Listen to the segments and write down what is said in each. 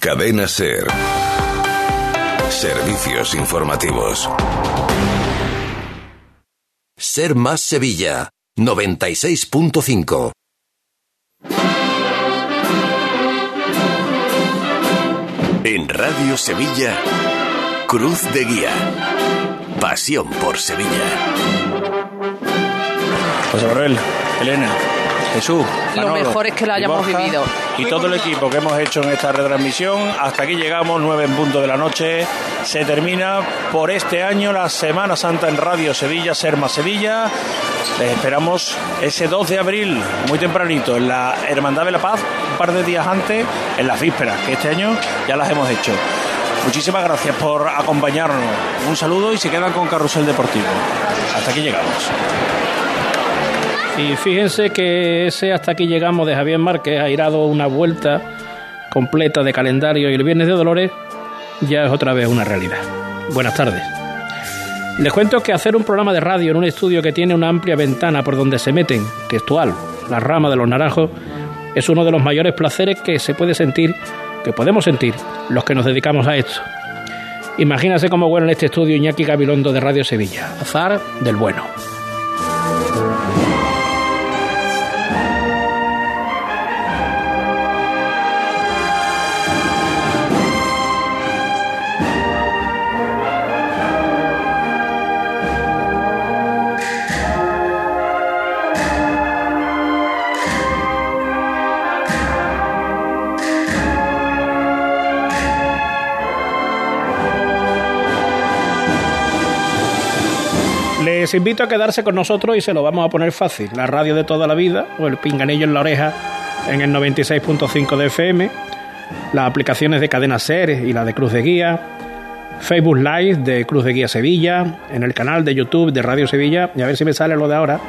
Cadena SER. Servicios informativos. SER Más Sevilla, 96.5. En Radio Sevilla, Cruz de Guía. Pasión por Sevilla. José Manuel, Elena, Jesús, Manolo, lo mejor es que lo hayamos vivido. Y todo el equipo que hemos hecho en esta retransmisión. Hasta aquí llegamos, 9:00 p.m. Se termina por este año la Semana Santa en Radio Sevilla, SER Más Sevilla. Les esperamos ese 2 de abril, muy tempranito, en la Hermandad de la Paz, un par de días antes, en las vísperas, que este año ya las hemos hecho. Muchísimas gracias por acompañarnos. Un saludo y se quedan con Carrusel Deportivo. Hasta aquí llegamos. Y fíjense que ese hasta aquí llegamos de Javier Márquez ha dado una vuelta completa de calendario y el Viernes de Dolores ya es otra vez una realidad. Buenas tardes. Les cuento que hacer un programa de radio en un estudio que tiene una amplia ventana por donde se meten, textual, la rama de los naranjos, es uno de los mayores placeres que se puede sentir, que podemos sentir los que nos dedicamos a esto. Imagínense cómo huele en este estudio Iñaki Gabilondo de Radio Sevilla, azar del bueno. Les invito a quedarse con nosotros y se lo vamos a poner fácil. La radio de toda la vida o el pinganillo en la oreja en el 96.5 de FM, las aplicaciones de Cadena SER y la de Cruz de Guía, Facebook Live de Cruz de Guía Sevilla, en el canal de YouTube de Radio Sevilla, y a ver si me sale lo de ahora,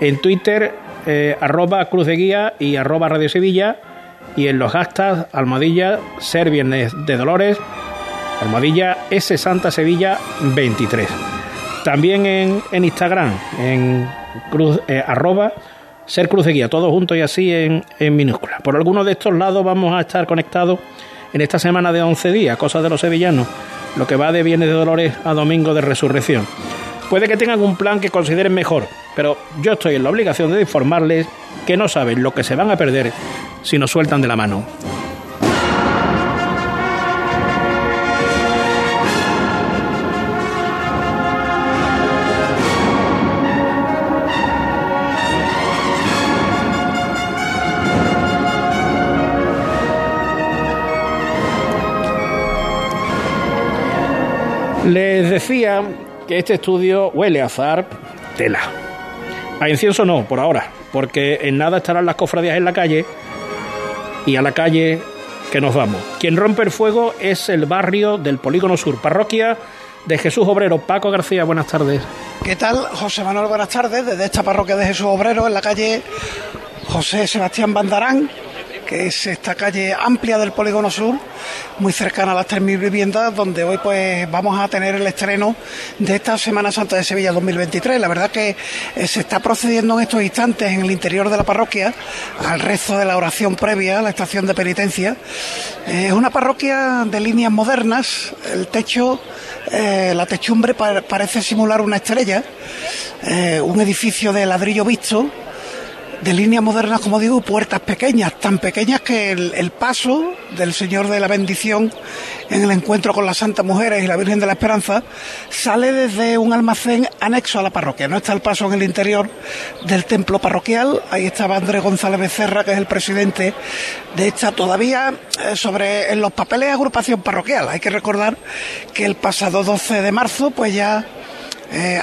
en Twitter, @Cruz de Guía y @Radio Sevilla, y en los hashtags almohadilla SER Viernes de Dolores, almohadilla S Santa Sevilla 23. También en Instagram, en @SerCruzDeGuía, todo junto y así en minúscula. Por alguno de estos lados vamos a estar conectados en esta semana de 11 días, cosas de los sevillanos, lo que va de Viernes de Dolores a Domingo de Resurrección. Puede que tengan un plan que consideren mejor, pero yo estoy en la obligación de informarles que no saben lo que se van a perder si nos sueltan de la mano. Les decía que este estudio huele a azar, tela. A incienso no, por ahora, porque en nada estarán las cofradías en la calle, y a la calle que nos vamos. Quien rompe el fuego es el barrio del Polígono Sur, parroquia de Jesús Obrero. Paco García, buenas tardes. ¿Qué tal, José Manuel? Buenas tardes. Desde esta parroquia de Jesús Obrero, en la calle José Sebastián Bandarán, que es esta calle amplia del Polígono Sur, muy cercana a las 3.000 viviendas, donde hoy pues vamos a tener el estreno de esta Semana Santa de Sevilla 2023. La verdad que se está procediendo en estos instantes en el interior de la parroquia al rezo de la oración previa a la estación de penitencia. Es una parroquia de líneas modernas, el techo, la techumbre parece simular una estrella, un edificio de ladrillo visto, de líneas modernas, como digo, puertas pequeñas, tan pequeñas que el paso del Señor de la Bendición en el encuentro con las Santas Mujeres y la Virgen de la Esperanza sale desde un almacén anexo a la parroquia. No está el paso en el interior del templo parroquial. Ahí estaba Andrés González Becerra, que es el presidente de esta todavía sobre en los papeles de agrupación parroquial. Hay que recordar que el pasado 12 de marzo pues ya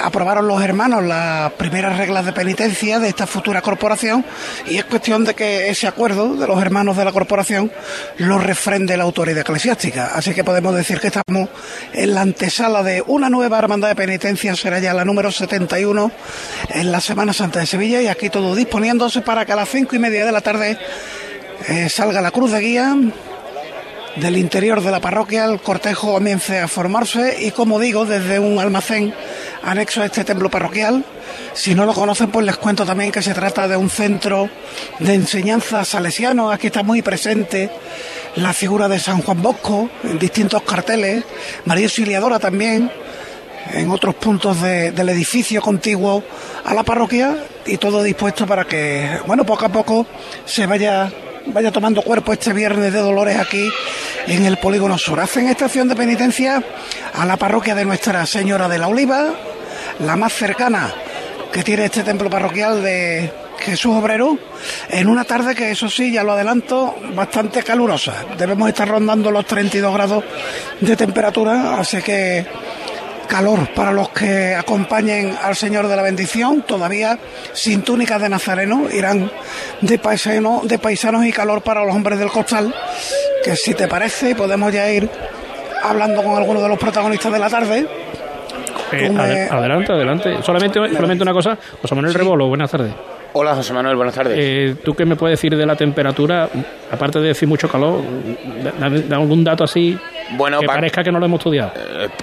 aprobaron los hermanos las primeras reglas de penitencia de esta futura corporación, y es cuestión de que ese acuerdo de los hermanos de la corporación lo refrende la autoridad eclesiástica. Así que podemos decir que estamos en la antesala de una nueva hermandad de penitencia, será ya la número 71 en la Semana Santa de Sevilla, y aquí todo disponiéndose para que a las 5:30 de la tarde salga la Cruz de Guía del interior de la parroquia, el cortejo comience a formarse y, como digo, desde un almacén anexo a este templo parroquial. Si no lo conocen, pues les cuento también que se trata de un centro de enseñanza salesiano. Aquí está muy presente la figura de San Juan Bosco en distintos carteles, María Auxiliadora también, en otros puntos del edificio contiguo a la parroquia, y todo dispuesto para que, bueno, poco a poco se vaya tomando cuerpo este Viernes de Dolores aquí en el Polígono Sur. Hacen estación de penitencia a la parroquia de Nuestra Señora de la Oliva, la más cercana que tiene este templo parroquial de Jesús Obrero, en una tarde que, eso sí, ya lo adelanto, bastante calurosa. Debemos estar rondando los 32 grados de temperatura, así que calor para los que acompañen al Señor de la Bendición, todavía sin túnicas de nazareno, irán de paisanos, y calor para los hombres del costal, que, si te parece, podemos ya ir hablando con algunos de los protagonistas de la tarde. Adelante. Solamente una cosa, José Manuel Rebolo, buenas tardes. Hola, José Manuel, buenas tardes. ¿Tú qué me puedes decir de la temperatura? Aparte de decir mucho calor, da algún dato así, bueno, que parezca que no lo hemos estudiado.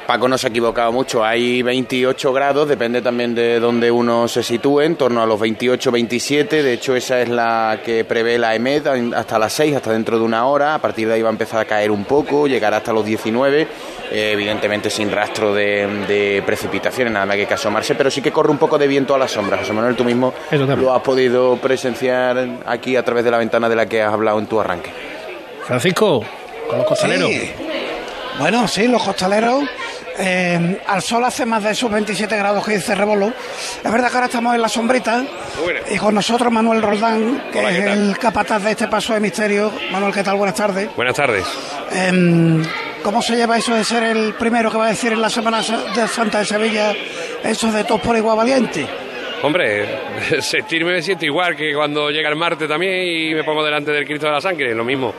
Paco no se ha equivocado mucho, hay 28 grados, depende también de donde uno se sitúe, en torno a los 28, 27, de hecho esa es la que prevé la AEMET hasta las 6, hasta dentro de una hora. A partir de ahí va a empezar a caer un poco, llegará hasta los 19, evidentemente sin rastro de precipitaciones, nada más que asomarse, pero sí que corre un poco de viento a la sombra. José Manuel, tú mismo lo has podido presenciar aquí a través de la ventana de la que has hablado en tu arranque. Francisco, con los costaleros. Sí. Bueno, sí, los costaleros, al sol hace más de esos 27 grados que dice Rebolo. Es verdad que ahora estamos en la sombrita, y con nosotros Manuel Roldán, que es el capataz de este paso de misterio. Manuel, ¿qué tal? Buenas tardes. Buenas tardes. ¿Cómo se lleva eso de ser el primero que va a decir en la Semana Santa de Sevilla eso de todos por igual valiente? Hombre, sentirme, me siento igual que cuando llega el martes también y me pongo delante del Cristo de la Sangre, lo mismo.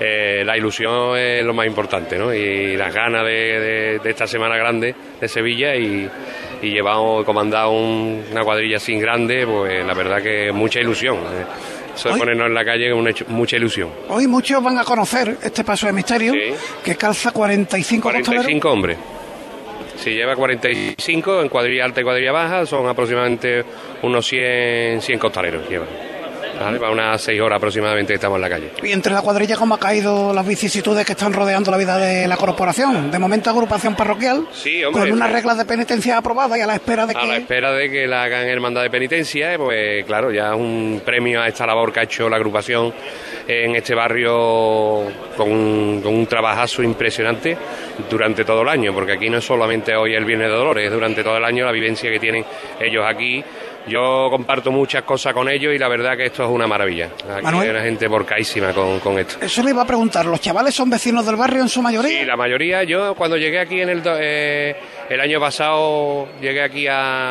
La ilusión es lo más importante, ¿no? Y las ganas de esta semana grande de Sevilla, y llevamos, comandado una cuadrilla así grande, pues la verdad que mucha ilusión. Eso de ponernos en la calle es mucha ilusión. Hoy muchos van a conocer este paso de misterio, sí, que calza 45 hombres. Si lleva 45 en cuadrilla alta y cuadrilla baja, son aproximadamente unos 100 costaleros lleva. Vale, para unas 6 horas aproximadamente estamos en la calle. Y entre la cuadrilla, ¿cómo ha caído las vicisitudes que están rodeando la vida de la corporación? De momento, agrupación parroquial, sí, hombre, con unas reglas de penitencia aprobadas y a la espera de que la hagan hermandad de penitencia, pues claro, ya es un premio a esta labor que ha hecho la agrupación en este barrio con un trabajazo impresionante durante todo el año, porque aquí no es solamente hoy el Viernes de Dolores, es durante todo el año la vivencia que tienen ellos aquí. Yo comparto muchas cosas con ellos y la verdad que esto es una maravilla. Aquí Manuel, hay una gente porcaísima con esto. Eso le iba a preguntar, ¿los chavales son vecinos del barrio en su mayoría? Sí, la mayoría. Yo cuando llegué aquí el año pasado, llegué aquí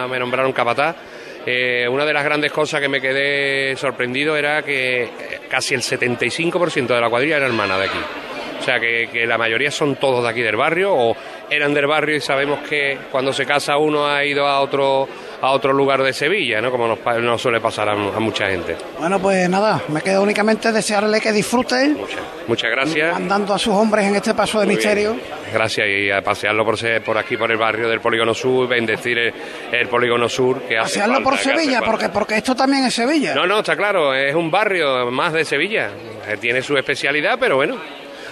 me nombraron capataz. Una de las grandes cosas que me quedé sorprendido era que casi el 75% de la cuadrilla era hermana de aquí. O sea, que la mayoría son todos de aquí del barrio, o eran del barrio, y sabemos que cuando se casa uno ha ido a otro lugar de Sevilla, ¿no? Como nos suele pasar a mucha gente. Bueno, pues nada, me queda únicamente desearle que disfrute. Muchas gracias. Mandando a sus hombres en este paso de muy misterio. Bien. Gracias, y a pasearlo por aquí, por el barrio del Polígono Sur, bendecir el Polígono Sur. Que pasearlo hace falta, por Sevilla, porque esto también es Sevilla. No, está claro, es un barrio más de Sevilla. Tiene su especialidad, pero bueno.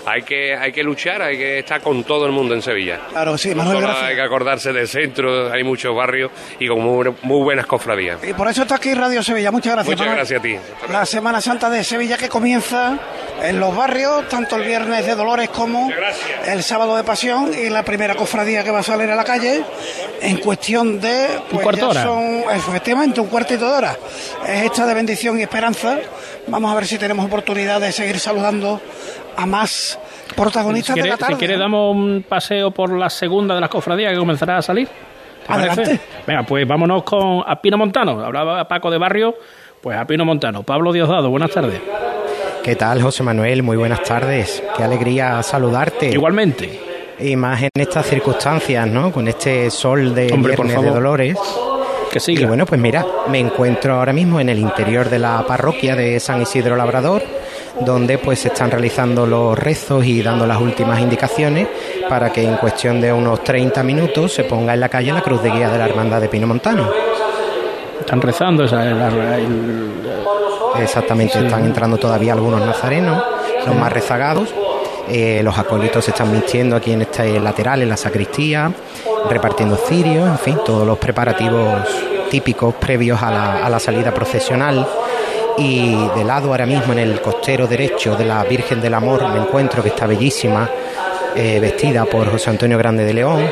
Hay que luchar, hay que estar con todo el mundo en Sevilla. Claro, sí, Manuel, gracias. Hay que acordarse del centro, hay muchos barrios y con muy buenas cofradías. Y por eso está aquí Radio Sevilla. Muchas gracias. Muchas gracias a ti. La Semana Santa de Sevilla que comienza en los barrios, tanto el Viernes de Dolores como el Sábado de Pasión, y la primera cofradía que va a salir a la calle en cuestión de un cuarto hora. Efectivamente, un cuartito de hora. Es esta de Bendición y Esperanza. Vamos a ver si tenemos oportunidad de seguir saludando a más protagonistas de la tarde. Si quieres, damos un paseo por la segunda de las cofradías que comenzará a salir. Adelante. ¿Parece? Venga, pues vámonos a Pino Montano. Hablaba Paco de barrio, pues a Pino Montano. Pablo Diosdado, buenas tardes. ¿Qué tal, José Manuel? Muy buenas tardes. Qué alegría saludarte. Igualmente. Y más en estas circunstancias, ¿no? Con este sol de Viernes de Dolores. Que siga. Y bueno, pues mira, me encuentro ahora mismo en el interior de la parroquia de San Isidro Labrador, donde pues se están realizando los rezos y dando las últimas indicaciones para que en cuestión de unos 30 minutos se ponga en la calle la cruz de guía de la hermandad de Pino Montano. Están rezando, o sea, exactamente, sí. Están entrando todavía algunos nazarenos, los más rezagados. Los acólitos se están vistiendo aquí en este lateral, en la sacristía, repartiendo cirios, en fin, todos los preparativos típicos previos a la salida procesional. Y de lado ahora mismo, en el costero derecho de la Virgen del Amor, me encuentro que está bellísima, vestida por José Antonio Grande de León,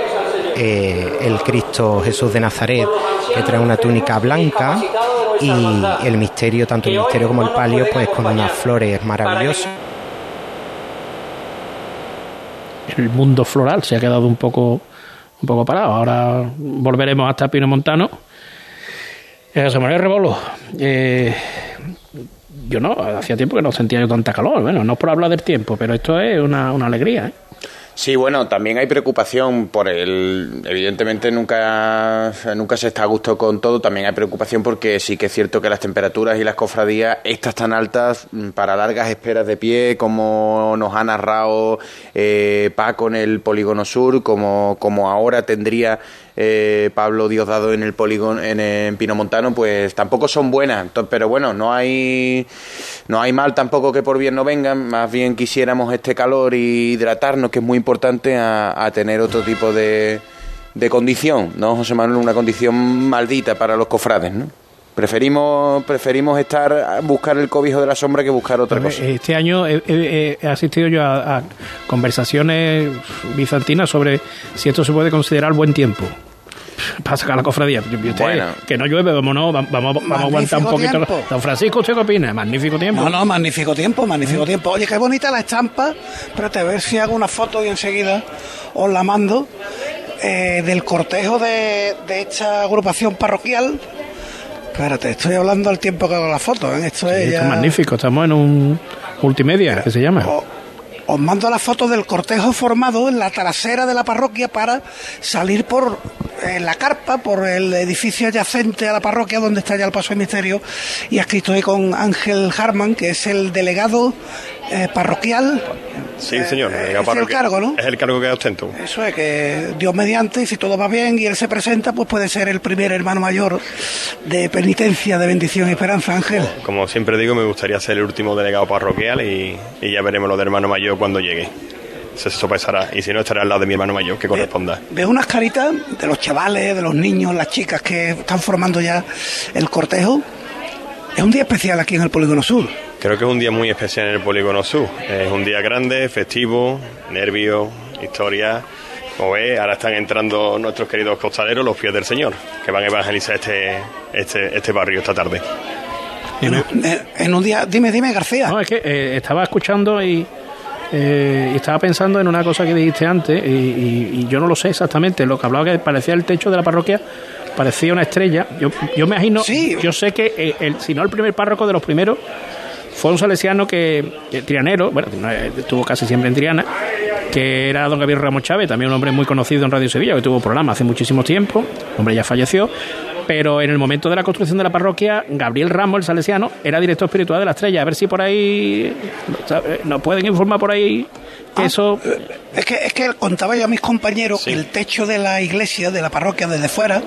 el Cristo Jesús de Nazaret, que trae una túnica blanca, y el misterio, tanto el misterio como el palio, pues con unas flores maravillosas. El mundo floral se ha quedado un poco parado. Ahora volveremos hasta Pino Montano. José Manuel Rebolo, yo no, hacía tiempo que no sentía yo tanta calor. Bueno, no es por hablar del tiempo, pero esto es una alegría, ¿eh? Sí, bueno, también hay preocupación por el... Evidentemente nunca se está a gusto con todo. También hay preocupación porque sí que es cierto que las temperaturas y las cofradías, estas tan altas, para largas esperas de pie, como nos ha narrado Paco en el Polígono Sur, como ahora tendría Pablo Diosdado en el polígono en Pino Montano, pues tampoco son buenas. Entonces, pero bueno, no hay mal tampoco que por bien no vengan. Más bien quisiéramos este calor y hidratarnos, que es muy importante, a tener otro tipo de condición, ¿no, José Manuel? Una condición maldita para los cofrades, ¿no? Preferimos buscar el cobijo de la sombra que buscar otra cosa. Este año he asistido yo a conversaciones bizantinas sobre si esto se puede considerar buen tiempo para sacar la cofradía. Bueno, que no llueve, vamos a aguantar un poquito. Tiempo. Don Francisco, ¿usted qué opina? Magnífico tiempo. No, magnífico tiempo. Oye, qué bonita la estampa, pero te ver si hago una foto y enseguida os la mando, del cortejo de esta agrupación parroquial. Espérate, estoy hablando al tiempo que hago la foto, ¿eh? Esto es magnífico, estamos en un multimedia, que se llama. Os mando la foto del cortejo formado en la trasera de la parroquia para salir por la carpa, por el edificio adyacente a la parroquia, donde está ya el paso de misterio. Y aquí estoy con Ángel Jarman, que es el delegado parroquial. Sí, señor. Es el cargo, ¿no? Es el cargo que ostento. Eso es, que Dios mediante, y si todo va bien y él se presenta, pues puede ser el primer hermano mayor de penitencia, de bendición y esperanza, Ángel. Como siempre digo, me gustaría ser el último delegado parroquial y ya veremos lo de hermano mayor cuando llegue. Se sopesará, y si no, estará al lado de mi hermano mayor, que corresponda. Veo unas caritas de los chavales, de los niños, las chicas que están formando ya el cortejo. Es un día especial aquí en el Polígono Sur. Creo que es un día muy especial en el Polígono Sur. Es un día grande, festivo, nervios, historia. Como ves, ahora están entrando nuestros queridos costaleros, los pies del Señor, que van a evangelizar este barrio esta tarde. En un día... Dime, García. No, es que estaba escuchando y estaba pensando en una cosa que dijiste antes, y yo no lo sé exactamente. Lo que hablaba, que parecía el techo de la parroquia, parecía una estrella. Yo me imagino, sí. Yo sé que si no el primer párroco de los primeros fue un salesiano que trianero, bueno, estuvo casi siempre en Triana, que era don Gabriel Ramos Chávez, también un hombre muy conocido en Radio Sevilla, que tuvo programa hace muchísimo tiempo. El hombre ya falleció, pero en el momento de la construcción de la parroquia, Gabriel Ramos, el salesiano, era director espiritual de la Estrella. A ver si por ahí nos pueden informar por ahí que eso... Es que contaba yo a mis compañeros, sí, que el techo de la iglesia, de la parroquia, desde fuera,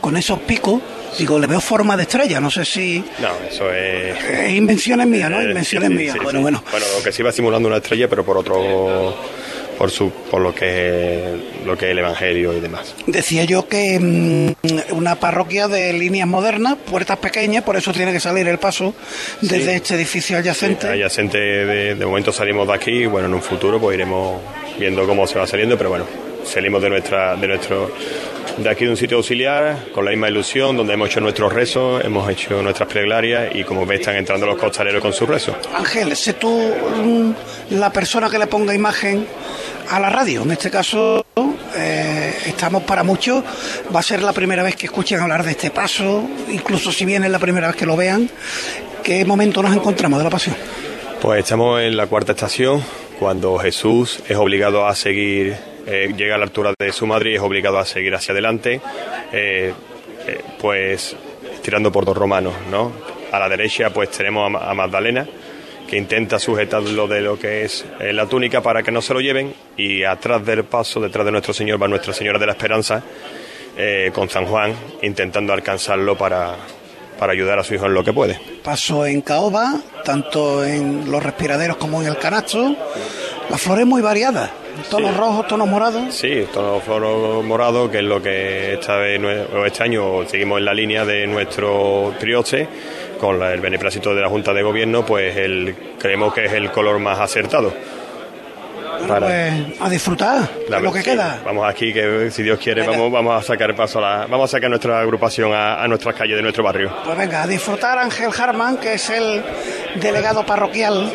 con esos picos, digo, le veo forma de estrella, no sé si... No, eso es... invenciones mías, ¿no? Invenciones mías. Sí, bueno. Bueno, lo que sí va simulando una estrella, pero por otro... por lo que es el Evangelio y demás. Decía yo que una parroquia de líneas modernas, puertas pequeñas, por eso tiene que salir el paso desde, sí, este edificio adyacente. Sí, adyacente, de momento salimos de aquí, bueno, en un futuro pues iremos viendo cómo se va saliendo, pero bueno, salimos de aquí, de un sitio auxiliar, con la misma ilusión, donde hemos hecho nuestros rezos, hemos hecho nuestras plegarias, y como ves, están entrando los costaleros con sus rezos. Ángel, sé tú la persona que le ponga imagen a la radio. En este caso, estamos para muchos, va a ser la primera vez que escuchen hablar de este paso, incluso si bien es la primera vez que lo vean. ¿Qué momento nos encontramos de la pasión? Pues estamos en la cuarta estación, cuando Jesús es obligado a seguir, llega a la altura de su madre y es obligado a seguir hacia adelante, pues tirando por dos romanos, ¿no? A la derecha pues tenemos a Magdalena, que intenta sujetarlo de lo que es la túnica para que no se lo lleven, y atrás del paso, detrás de nuestro Señor, va Nuestra Señora de la Esperanza con San Juan, intentando alcanzarlo para ayudar a su hijo en lo que puede. Paso en caoba, tanto en los respiraderos como en el canasto. La flor es muy variada, tonos rojos, tonos morados. Sí, tonos flor morado, que es lo que este año seguimos en la línea de nuestro trioche, con el beneplácito de la Junta de Gobierno, pues creemos que es el color más acertado. Pues a disfrutar de lo que queda. Vamos aquí, que si Dios quiere vamos a sacar paso vamos a sacar nuestra agrupación a nuestras calles de nuestro barrio. Pues venga, a disfrutar. Ángel Jarman, que es el delegado parroquial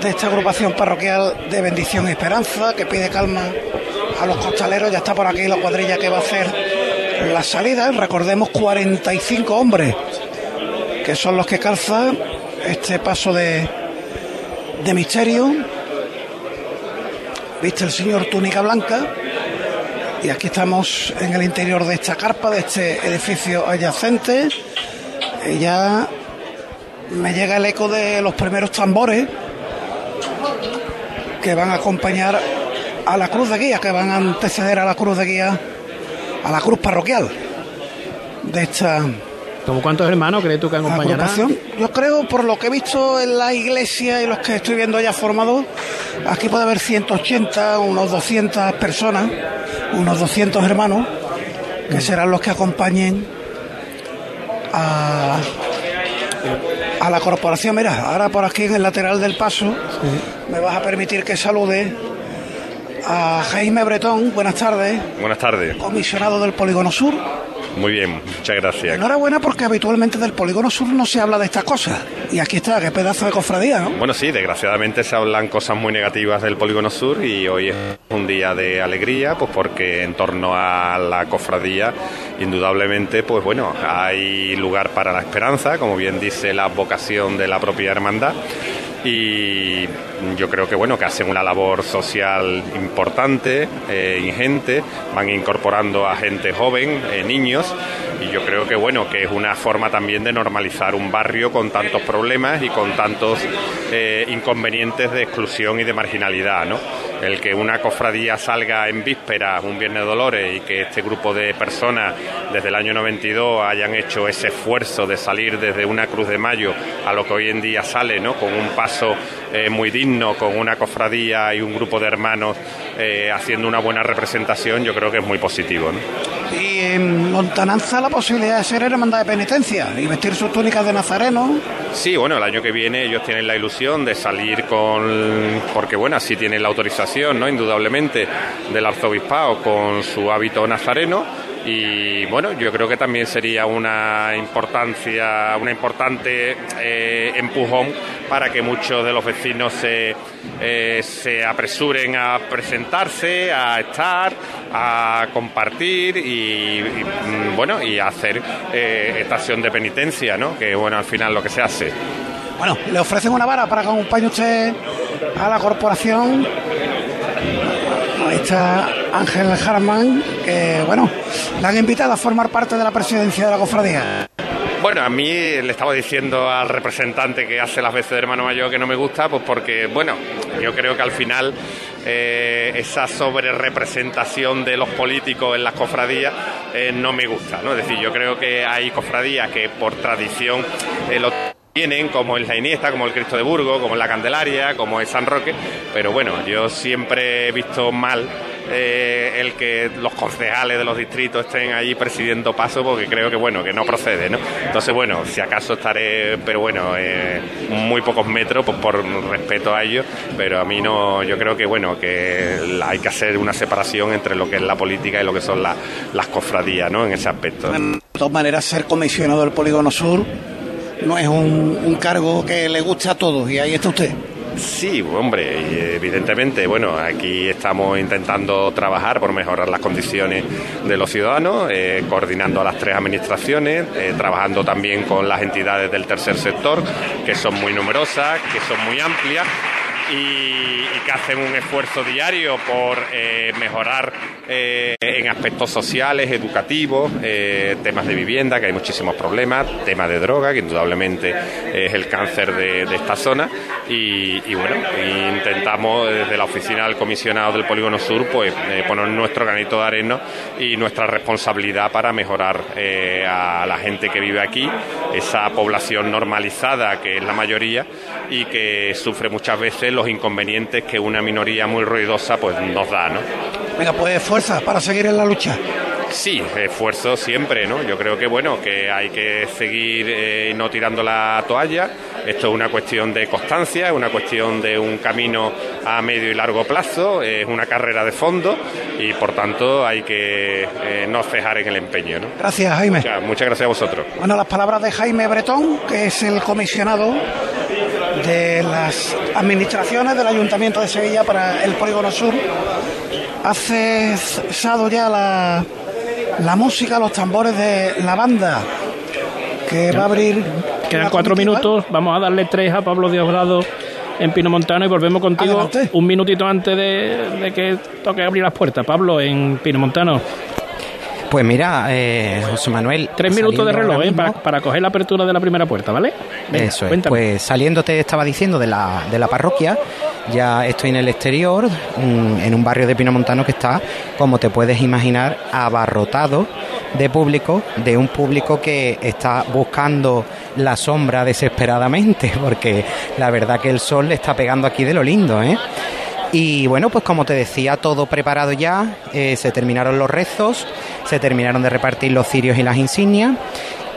de esta agrupación parroquial de Bendición y Esperanza, que pide calma a los costaleros. Ya está por aquí la cuadrilla que va a hacer la salida. Recordemos, 45 hombres, que son los que calza este paso de misterio. Viste el señor túnica blanca, y aquí estamos en el interior de esta carpa, de este edificio adyacente, y ya me llega el eco de los primeros tambores que van a acompañar a la cruz de guía, que van a anteceder a la cruz de guía, a la cruz parroquial de esta... ¿Cómo cuántos hermanos crees tú que acompañarán? Yo creo, por lo que he visto en la iglesia y los que estoy viendo ya formados, aquí puede haber 180, unos 200 personas, unos 200 hermanos, que serán los que acompañen a la corporación. Mira, ahora por aquí en el lateral del paso, me vas a permitir que salude a Jaime Bretón. Buenas tardes. Buenas tardes. Comisionado del Polígono Sur. Muy bien, muchas gracias. Enhorabuena, porque habitualmente del Polígono Sur no se habla de estas cosas. Y aquí está, qué pedazo de cofradía, ¿no? Bueno, sí, desgraciadamente se hablan cosas muy negativas del Polígono Sur, y hoy es un día de alegría, pues porque en torno a la cofradía, indudablemente, pues bueno, hay lugar para la esperanza, como bien dice la vocación de la propia hermandad. Y yo creo que bueno, que hacen una labor social importante, ingente, van incorporando a gente joven, niños, y yo creo que bueno, que es una forma también de normalizar un barrio con tantos problemas y con tantos inconvenientes de exclusión y de marginalidad, ¿no? El que una cofradía salga en vísperas, un Viernes de Dolores, y que este grupo de personas desde el año 92 hayan hecho ese esfuerzo de salir desde una Cruz de Mayo a lo que hoy en día sale, ¿no? Con un paso muy digno, con una cofradía y un grupo de hermanos haciendo una buena representación, yo creo que es muy positivo, ¿no? Y en lontananza, la posibilidad de ser hermandad de penitencia y vestir sus túnicas de nazareno. Sí, bueno, el año que viene ellos tienen la ilusión de salir porque bueno, así tienen la autorización, ¿no? Indudablemente, del arzobispado, con su hábito nazareno. Y bueno, yo creo que también sería una importante empujón para que muchos de los vecinos se apresuren a presentarse, a estar, a compartir y hacer estación de penitencia, ¿no? Que bueno, al final lo que se hace. Bueno, le ofrecen una vara para que acompañe usted a la corporación. Ahí está Ángel Jarman, que bueno, la han invitado a formar parte de la presidencia de la cofradía. Bueno, a mí le estaba diciendo al representante que hace las veces de hermano mayor que no me gusta, pues porque, bueno, yo creo que al final esa sobrerepresentación de los políticos en las cofradías no me gusta, ¿no? Es decir, yo creo que hay cofradías que por tradición tienen, como en la Iniesta, como el Cristo de Burgos, como en la Candelaria, como en San Roque, pero bueno, yo siempre he visto mal el que los concejales de los distritos estén ahí presidiendo paso, porque creo que bueno, que no procede, ¿no? Entonces bueno, si acaso estaré, pero bueno, muy pocos metros, pues por respeto a ellos, pero a mí no. Yo creo que bueno, que hay que hacer una separación entre lo que es la política y lo que son las cofradías, ¿no? En ese aspecto. De todas maneras, ser comisionado del Polígono Sur no es un cargo que le gusta a todos, y ahí está usted. Sí, hombre, evidentemente, bueno, aquí estamos intentando trabajar por mejorar las condiciones de los ciudadanos, coordinando a las tres administraciones, trabajando también con las entidades del tercer sector, que son muy numerosas, que son muy amplias, y que hacen un esfuerzo diario por mejorar en aspectos sociales, educativos, temas de vivienda, que hay muchísimos problemas, temas de droga, que indudablemente es el cáncer de esta zona, y bueno, intentamos desde la oficina del comisionado del Polígono Sur pues poner nuestro granito de arena y nuestra responsabilidad para mejorar a la gente que vive aquí, esa población normalizada que es la mayoría y que sufre muchas veces los inconvenientes que una minoría muy ruidosa pues nos da, ¿no? Venga, pues fuerzas para seguir en la lucha. Sí, esfuerzo siempre, ¿no? Yo creo que, bueno, que hay que seguir no tirando la toalla. Esto es una cuestión de constancia, es una cuestión de un camino a medio y largo plazo, es una carrera de fondo y, por tanto, hay que no cejar en el empeño, ¿no? Gracias, Jaime. Muchas gracias a vosotros. Bueno, las palabras de Jaime Bretón, que es el comisionado de las administraciones del Ayuntamiento de Sevilla para el Polígono Sur. Ha cesado ya la música, los tambores de la banda que va a abrir. Quedan 4 minutos, vamos a darle 3 a Pablo Diosdado en Pino Montano y volvemos contigo. Adelante. Un minutito antes de que toque abrir las puertas. Pablo, en Pino Montano. Pues mira, José Manuel... 3 minutos de reloj, para coger la apertura de la primera puerta, ¿vale? Venga, eso es. Cuéntame. Pues saliendo, te estaba diciendo, de la parroquia, ya estoy en el exterior, en un barrio de Pino Montano que está, como te puedes imaginar, abarrotado de público, de un público que está buscando la sombra desesperadamente, porque la verdad que el sol le está pegando aquí de lo lindo, ¿eh? Y bueno, pues como te decía, todo preparado ya, se terminaron los rezos, se terminaron de repartir los cirios y las insignias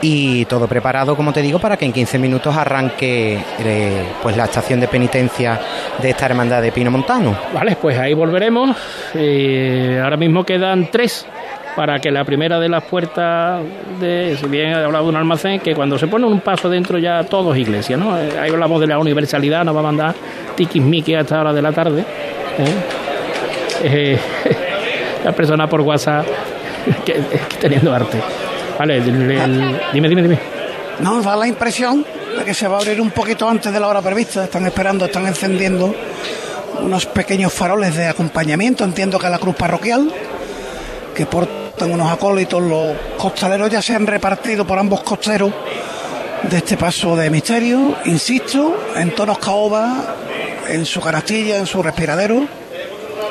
y todo preparado, como te digo, para que en 15 minutos arranque pues la estación de penitencia de esta hermandad de Pino Montano. Vale, pues ahí volveremos. Ahora mismo quedan 3 para que la primera de las puertas, si bien he hablado de un almacén, que cuando se pone un paso dentro ya todo es iglesia, ¿no? Ahí hablamos de la universalidad, nos va a mandar tiquismiqui a esta hora de la tarde. La persona por WhatsApp que teniendo arte. Vale, dime. No, da la impresión de que se va a abrir un poquito antes de la hora prevista. Están esperando, están encendiendo unos pequeños faroles de acompañamiento. Entiendo que la cruz parroquial, que portan unos acólitos, los costaleros ya se han repartido por ambos costeros de este paso de misterio, insisto, en tonos caoba, en su canastilla, en su respiradero.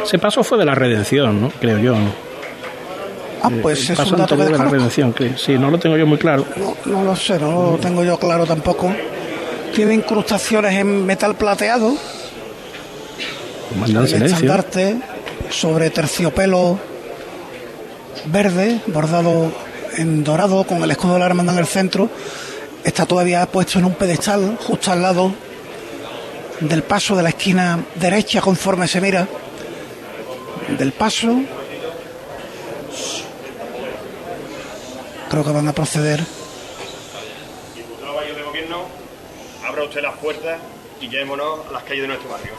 Ese paso fue de la redención, ¿no? Creo yo, ¿no? Ah, pues es un dato que de la redención, que sí, no lo tengo yo muy claro. No lo sé, no lo tengo yo claro tampoco. Tiene incrustaciones en metal plateado, el estandarte sobre terciopelo verde, bordado en dorado, con el escudo de la hermandad en el centro. Está todavía puesto en un pedestal justo al lado del paso, de la esquina derecha conforme se mira del paso. Creo que van a proceder. Diputado Mayor de Gobierno, abra usted las puertas y llevémonos a las calles de nuestro barrio.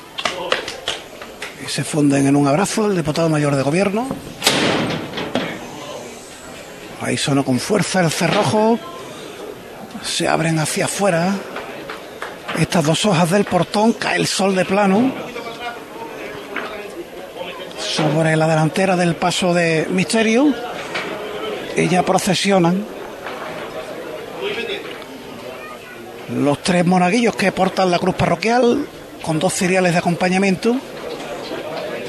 Y se funden en un abrazo el diputado mayor de Gobierno. Ahí sonó con fuerza el cerrojo. Se abren hacia afuera estas 2 hojas del portón. Cae el sol de plano sobre la delantera del paso de misterio y ya procesionan los 3 monaguillos que portan la cruz parroquial con 2 ciriales de acompañamiento.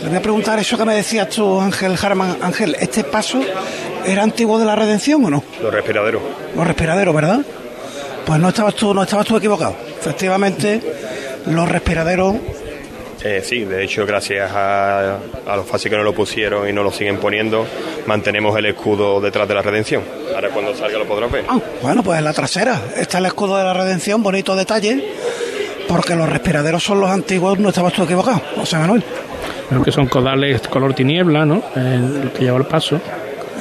Le voy a preguntar eso que me decías tú, Ángel Jarman. Ángel, ¿este paso era antiguo de la redención o no? Los respiraderos, ¿verdad? Pues no estabas tú equivocado. Efectivamente, los respiraderos... sí, de hecho, gracias a los fáciles que no lo pusieron y no lo siguen poniendo, mantenemos el escudo detrás de la redención. Ahora cuando salga lo podrás ver. Ah, bueno, pues en la trasera está el escudo de la redención, bonito detalle, porque los respiraderos son los antiguos. No estabas tú equivocado, José Manuel. Creo que son codales color tiniebla, ¿no? El que lleva el paso.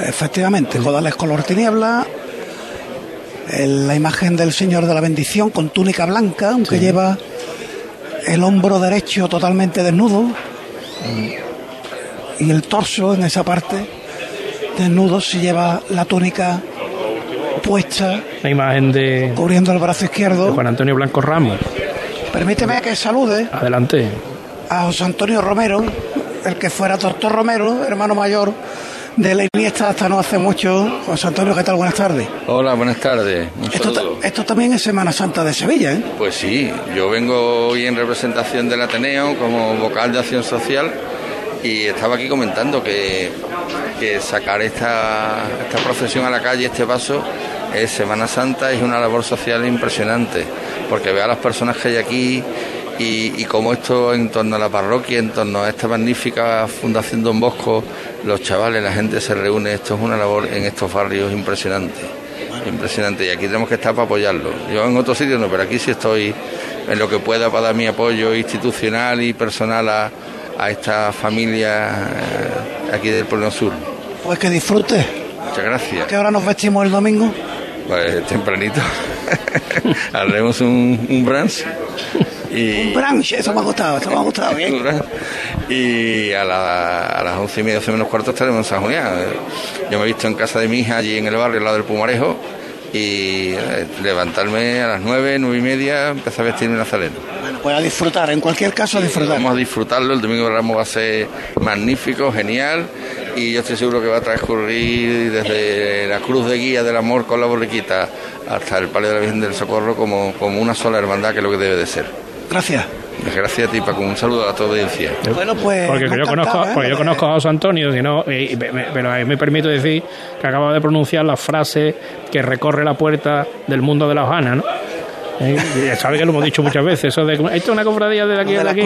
Efectivamente, codales color tiniebla. La imagen del Señor de la Bendición con túnica blanca, aunque sí, lleva el hombro derecho totalmente desnudo y el torso en esa parte desnudo, se lleva la túnica puesta. La imagen de... cubriendo el brazo izquierdo. De Juan Antonio Blanco Ramos. Permíteme que salude. Adelante. A José Antonio Romero, el que fuera doctor Romero, hermano mayor de la Iniesta hasta no hace mucho. José Antonio, ¿qué tal? Buenas tardes. Hola, buenas tardes. Esto también es Semana Santa de Sevilla, ¿eh? Pues sí, yo vengo hoy en representación del Ateneo como vocal de Acción Social y estaba aquí comentando que sacar esta procesión a la calle, este paso, es Semana Santa, es una labor social impresionante, porque veo a las personas que hay aquí y como esto en torno a la parroquia, en torno a esta magnífica Fundación Don Bosco, los chavales, la gente se reúne. Esto es una labor en estos barrios impresionante, impresionante, y aquí tenemos que estar para apoyarlo. Yo en otros sitios no, pero aquí sí estoy en lo que pueda para dar mi apoyo institucional y personal a esta familia aquí del Polígono Sur. Pues que disfrutes. Muchas gracias. ¿A qué hora nos vestimos el domingo? Pues tempranito. Haremos un brunch. Un brunch, eso me ha gustado, bien. Y a las 11:30, 11:15 estaremos en San Julián. Yo me he visto en casa de mi hija, allí en el barrio, al lado del Pumarejo, y levantarme a las 9:30, empezar a vestirme nazareno. Bueno, pues a disfrutar, en cualquier caso a disfrutar. Vamos a disfrutarlo, el domingo de Ramos va a ser magnífico, genial, y yo estoy seguro que va a transcurrir desde la Cruz de Guía del Amor con la borriquita hasta el palio de la Virgen del Socorro como una sola hermandad, que es lo que debe de ser. Gracias. Gracias a ti, Paco. Un saludo a toda la audiencia. Bueno, pues porque yo conozco a José Antonio, pero a mí me permito decir que acabo de pronunciar la frase que recorre la puerta del mundo de la Ojana, ¿no? Sabes que lo hemos dicho muchas veces, eso de esto es una cofradía de aquí a aquí.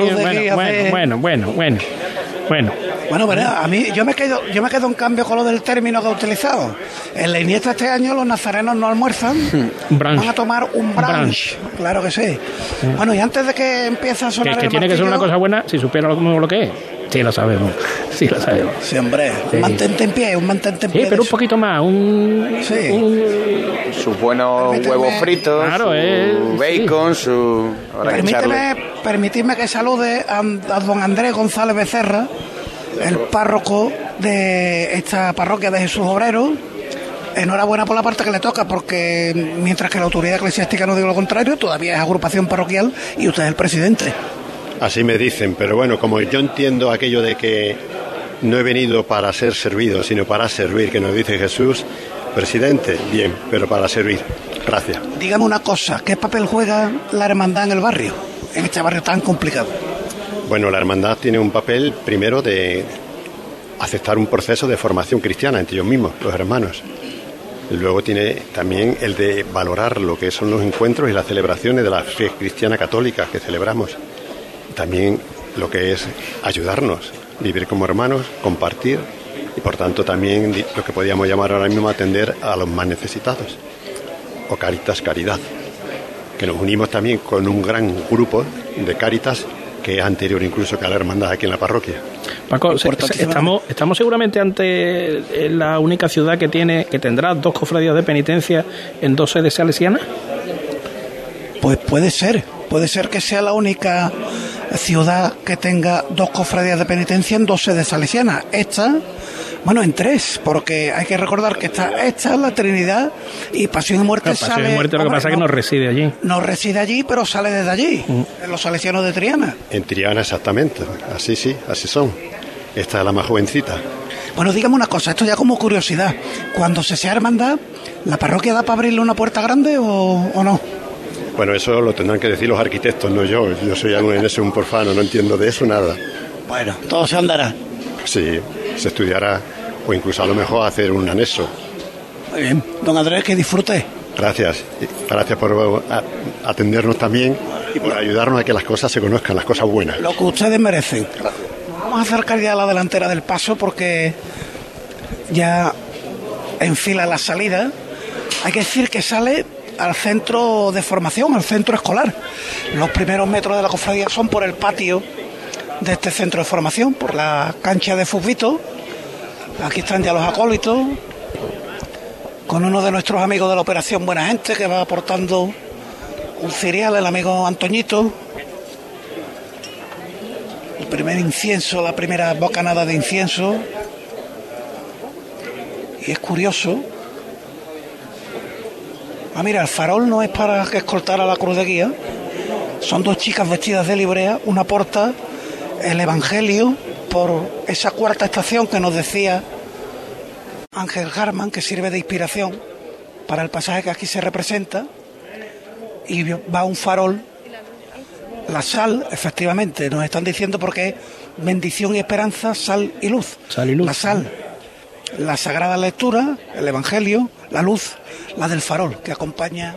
Bueno, a mí yo me quedo en cambio con lo del término que ha utilizado. En la Iniesta este año los nazarenos no almuerzan, van a tomar un brunch. Claro que sí. Bueno, y antes de que empiece a sonar el martillo... Que tiene que ser una cosa buena, si supiera lo que es. Sí, lo sabemos. Sí, hombre, sí. Mantente en pie. Sí, pero un poquito más, sus buenos huevos fritos, claro, su bacon, sí. Permitidme que salude a don Andrés González Becerra, el párroco de esta parroquia de Jesús Obrero. Enhorabuena por la parte que le toca, porque mientras que la autoridad eclesiástica no diga lo contrario, todavía es agrupación parroquial y usted es el presidente. Así me dicen, pero bueno, como yo entiendo aquello de que no he venido para ser servido, sino para servir, que nos dice Jesús, presidente, bien, pero para servir. Gracias. Dígame una cosa, ¿qué papel juega la hermandad en el barrio, en este barrio tan complicado? Bueno, la hermandad tiene un papel, primero, de aceptar un proceso de formación cristiana entre ellos mismos, los hermanos. Luego tiene también el de valorar lo que son los encuentros y las celebraciones de la fe cristiana católica que celebramos. También lo que es ayudarnos, vivir como hermanos, compartir, y por tanto también lo que podríamos llamar ahora mismo atender a los más necesitados, o Caritas Caridad, que nos unimos también con un gran grupo de Caritas, que es anterior incluso que a la hermandad aquí en la parroquia. Paco, estamos seguramente ante la única ciudad que tendrá 2 cofradías de penitencia en 2 sedes salesianas. Pues puede ser que sea la única ciudad que tenga 2 cofradías de penitencia en 2 sedes salesianas. En 3, porque hay que recordar que está esta, la Trinidad, y Pasión y Muerte. Lo que pasa es que no reside allí. No reside allí, pero sale desde allí, en los salesianos de Triana. En Triana, exactamente, así son. Esta es la más jovencita. Bueno, dígame una cosa, esto ya como curiosidad, cuando se sea hermandad, ¿la parroquia da para abrirle una puerta grande o no? Bueno, eso lo tendrán que decir los arquitectos, no yo. Yo soy un profano, no entiendo de eso nada. Bueno, todo se andará. Sí, se estudiará, o incluso a lo mejor hacer un anexo. Muy bien. Don Andrés, que disfrute. Gracias. Gracias por atendernos también y por ayudarnos a que las cosas se conozcan, las cosas buenas. Lo que ustedes merecen. Gracias. Vamos a acercar ya a la delantera del paso porque ya enfila la salida. Hay que decir que sale al centro de formación, al centro escolar. Los primeros metros de la cofradía son por el patio de este centro de formación, por la cancha de futbito. Aquí están ya los acólitos, con uno de nuestros amigos de la operación Buena Gente, que va aportando un cereal, el amigo Antoñito. El primer incienso, la primera bocanada de incienso. Y es curioso. Ah, mira, el farol no es para escoltar a la Cruz de Guía. Son 2 chicas vestidas de librea. Una porta el Evangelio por esa cuarta estación que nos decía Ángel Jarman, que sirve de inspiración para el pasaje que aquí se representa, y va un farol. La sal, efectivamente, nos están diciendo porque es bendición y esperanza, sal y luz. Sal y luz. La sal, la sagrada lectura, el Evangelio, la luz, la del farol, que acompaña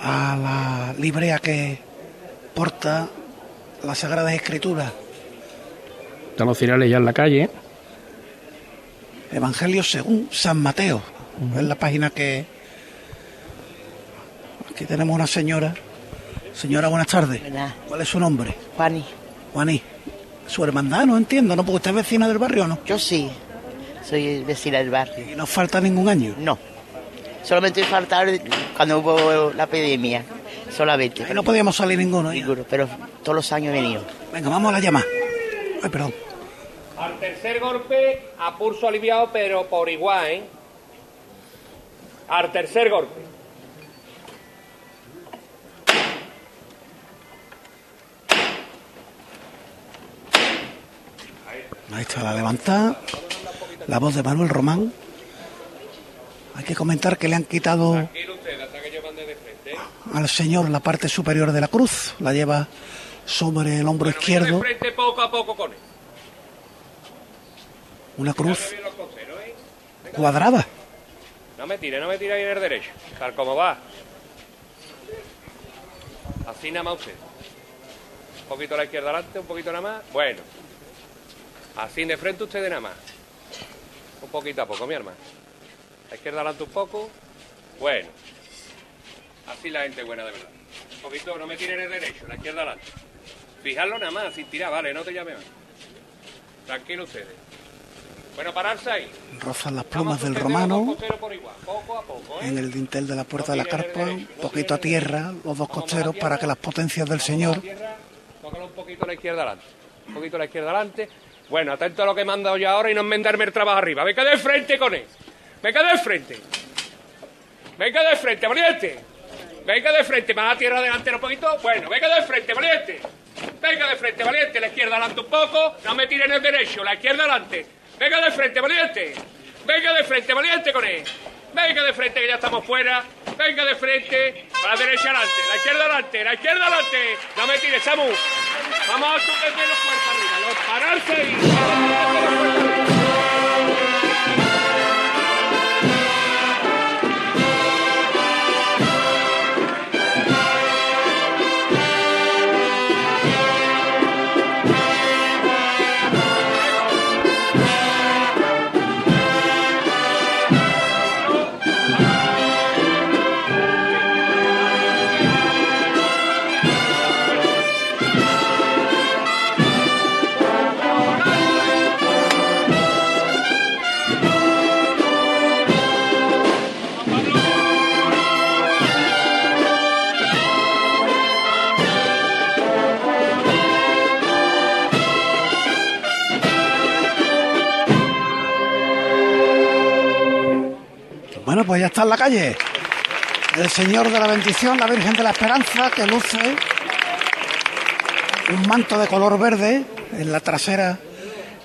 a la librea que porta las Sagradas Escrituras. Están los cirales ya en la calle. Evangelio según San Mateo. Es la página que... Aquí tenemos una señora. Señora, buenas tardes. Buenas. ¿Cuál es su nombre? Juaní. Juaní. ¿Su hermandad? No entiendo, ¿no? Porque usted es vecina del barrio, ¿no? Yo sí, soy vecina del barrio. ¿Y no falta ningún año? No, solamente falta cuando hubo la epidemia, solamente. Y no podíamos salir ninguno. Ninguno, pero todos los años he venido. Venga, vamos a la llamada. Ay, perdón. Al tercer golpe, a pulso aliviado, pero por igual, ¿eh? Al tercer golpe. Ahí está la levantada, la voz de Manuel Román. Hay que comentar que le han quitado al señor la parte superior de la cruz, la lleva sobre el hombro izquierdo. Una cruz cuadrada. No me tire ahí en el derecho, tal como va. Así nada más usted. Un poquito a la izquierda adelante, un poquito nada más. Bueno. Así de frente ustedes nada más. Un poquito a poco, mi hermano. La izquierda adelante un poco. Bueno. Así la gente buena, de verdad. Un poquito, no me tiren el derecho, la izquierda adelante. Fijarlo nada más, sin tirar, vale, no te llames más. Tranquilo ustedes. Bueno, pararse ahí. Rozan las plumas del romano. Poco a poco, ¿eh? En el dintel de la puerta de la carpa, un poquito a tierra, los dos costeros para que las potencias del Señor. Tócalo un poquito a la izquierda adelante. Un poquito a la izquierda adelante. Bueno, atento a lo que me han dado yo ahora y no enmendarme el trabajo arriba. Me quedé de frente con él. Me quedé de frente, valiente. Me quedé de frente, más a tierra delantera un poquito. Bueno, me quedé de frente, valiente. Venga de frente, valiente. La izquierda adelante un poco. No me tiren el derecho. La izquierda adelante. Venga de frente, valiente. Venga de frente, valiente con él. Venga de frente, que ya estamos fuera. Venga de frente. A la derecha adelante. La izquierda adelante. La izquierda adelante. No me tires, Samu. Vamos a sujetar los cuerpos arriba. Los pararse ahí. Bueno, pues ya está en la calle el Señor de la Bendición, la Virgen de la Esperanza, que luce un manto de color verde en la trasera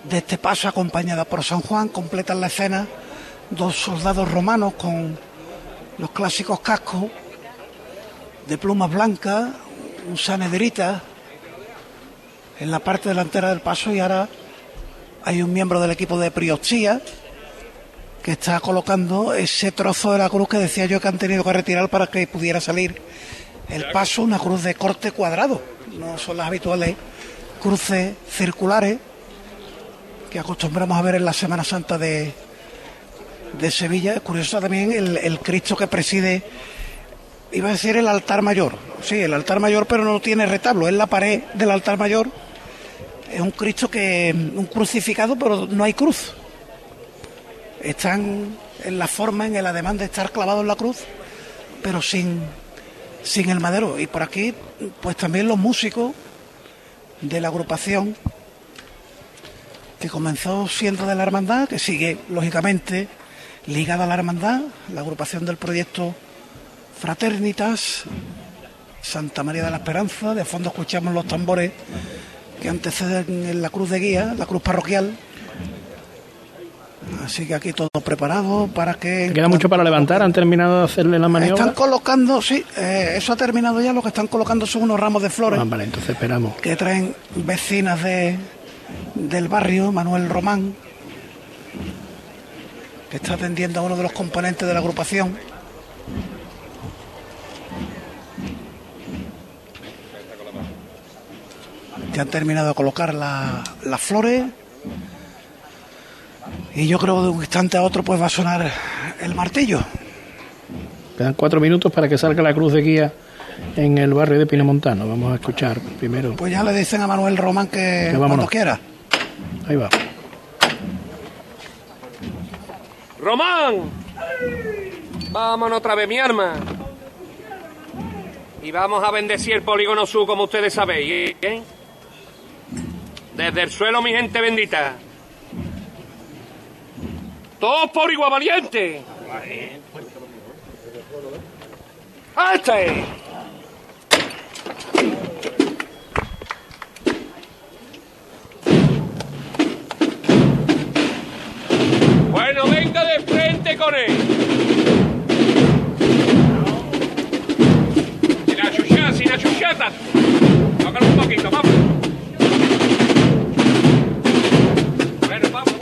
de este paso, acompañada por San Juan. Completan la escena dos soldados romanos con los clásicos cascos de plumas blancas, un sanedrita en la parte delantera del paso, y ahora hay un miembro del equipo de Priostía que está colocando ese trozo de la cruz que decía yo que han tenido que retirar para que pudiera salir el paso. Una cruz de corte cuadrado, no son las habituales cruces circulares que acostumbramos a ver en la Semana Santa de Sevilla. Es curioso también el Cristo que preside, iba a decir el altar mayor, sí, el altar mayor, pero no tiene retablo, es la pared del altar mayor. Es un Cristo que, un crucificado, pero no hay cruz. Están en la forma, en el ademán de estar clavados en la cruz, pero sin el madero. Y por aquí, pues también los músicos de la agrupación que comenzó siendo de la hermandad, que sigue lógicamente ligada a la hermandad, la agrupación del proyecto Fraternitas, Santa María de la Esperanza. De fondo escuchamos los tambores que anteceden en la cruz de guía, la cruz parroquial. Así que aquí todo preparado para que... ¿Queda mucho para levantar? ¿Han terminado de hacerle la maniobra? Están colocando, sí, eso ha terminado ya. Lo que están colocando son unos ramos de flores. Ah, vale, entonces esperamos. Que traen vecinas del barrio, Manuel Román, que está atendiendo a uno de los componentes de la agrupación. Ya han terminado de colocar las flores. Y yo creo que de un instante a otro pues va a sonar el martillo. Quedan 4 minutos para que salga la cruz de guía en el barrio de Pino Montano. Vamos a escuchar primero. Pues ya le dicen a Manuel Román que cuando quiera. Ahí va. ¡Román! Vámonos otra vez, mi arma. Y vamos a bendecir el polígono sur, como ustedes sabéis, ¿eh? Desde el suelo, mi gente bendita. ¡Todos por igual, valiente! ¡Hasta ahí! Bueno, venga de frente con él. Sin achuchar, sin achuchatas. Tócalo un poquito, vamos. Bueno, vamos.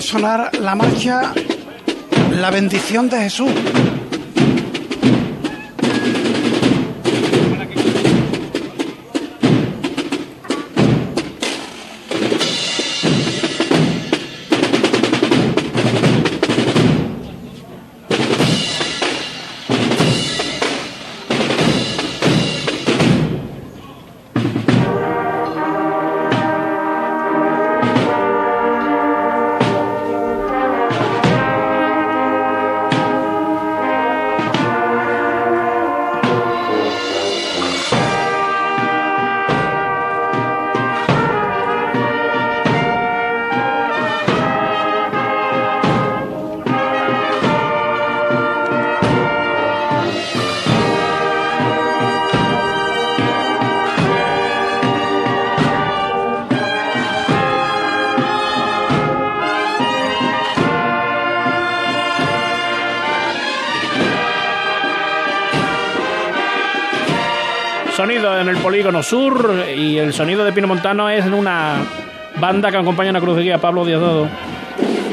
Sonar la marcha, la bendición de Jesús. Sonido en el polígono sur, y el sonido de Pino Montano es en una banda que acompaña a la cruz de guía, Pablo Diosdado.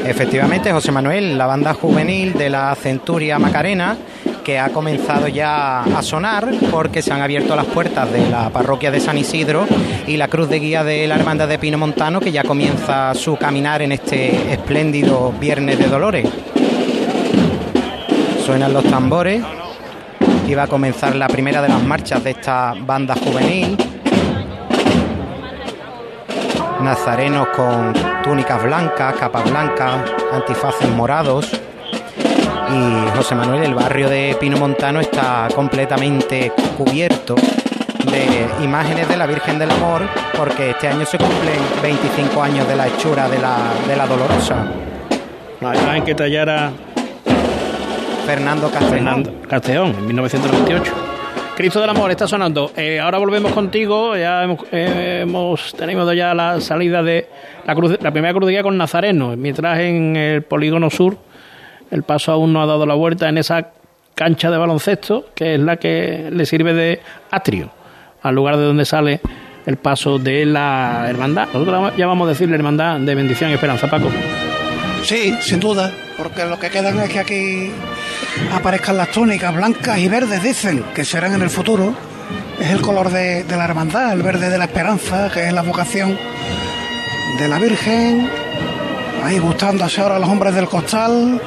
Efectivamente, José Manuel, la banda juvenil de la Centuria Macarena, que ha comenzado ya a sonar porque se han abierto las puertas de la parroquia de San Isidro y la cruz de guía de la hermandad de Pino Montano, que ya comienza su caminar en este espléndido Viernes de Dolores. Suenan los tambores. Y va a comenzar la primera de las marchas de esta banda juvenil. Nazarenos con túnicas blancas, capas blancas, antifaces morados. Y José Manuel, el barrio de Pino Montano está completamente cubierto de imágenes de la Virgen del Amor, porque este año se cumplen 25 años de la hechura de la Dolorosa. La imagen que tallara Fernando Castejón. En 1928. Cristo del Amor está sonando. Ahora volvemos contigo. Ya hemos tenido ya la salida de la primera cruz de guía con Nazareno. Mientras en el polígono sur el paso aún no ha dado la vuelta en esa cancha de baloncesto, que es la que le sirve de atrio al lugar de donde sale el paso de la hermandad. Nosotros ya vamos a decir la hermandad de Bendición y Esperanza, Paco. Sí, sin duda, porque lo que quedan es que aquí aparezcan las túnicas blancas y verdes, dicen, que serán en el futuro. Es el color de la hermandad, el verde de la esperanza, que es la vocación de la Virgen. Ahí gustándose ahora los hombres del costal,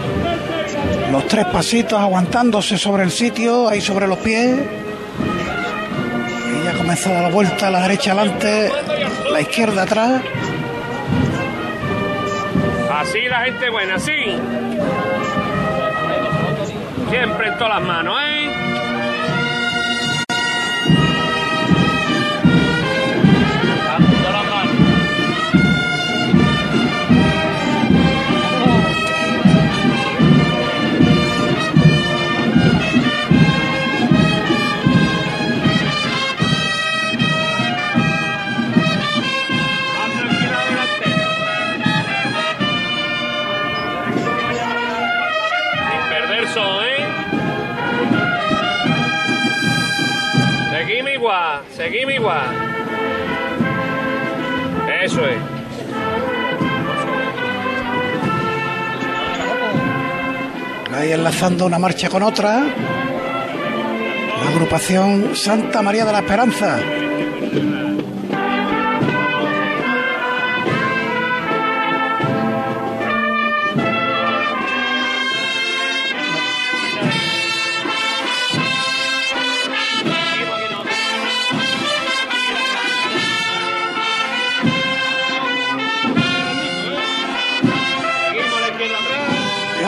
los tres pasitos aguantándose sobre el sitio, ahí sobre los pies. Y ya comenzó la vuelta, la derecha adelante, la izquierda atrás. Así la gente buena, así. Siempre en todas las manos, ¿eh? seguimos igual, eso es. Ahí enlazando una marcha con otra, la agrupación Santa María de la Esperanza.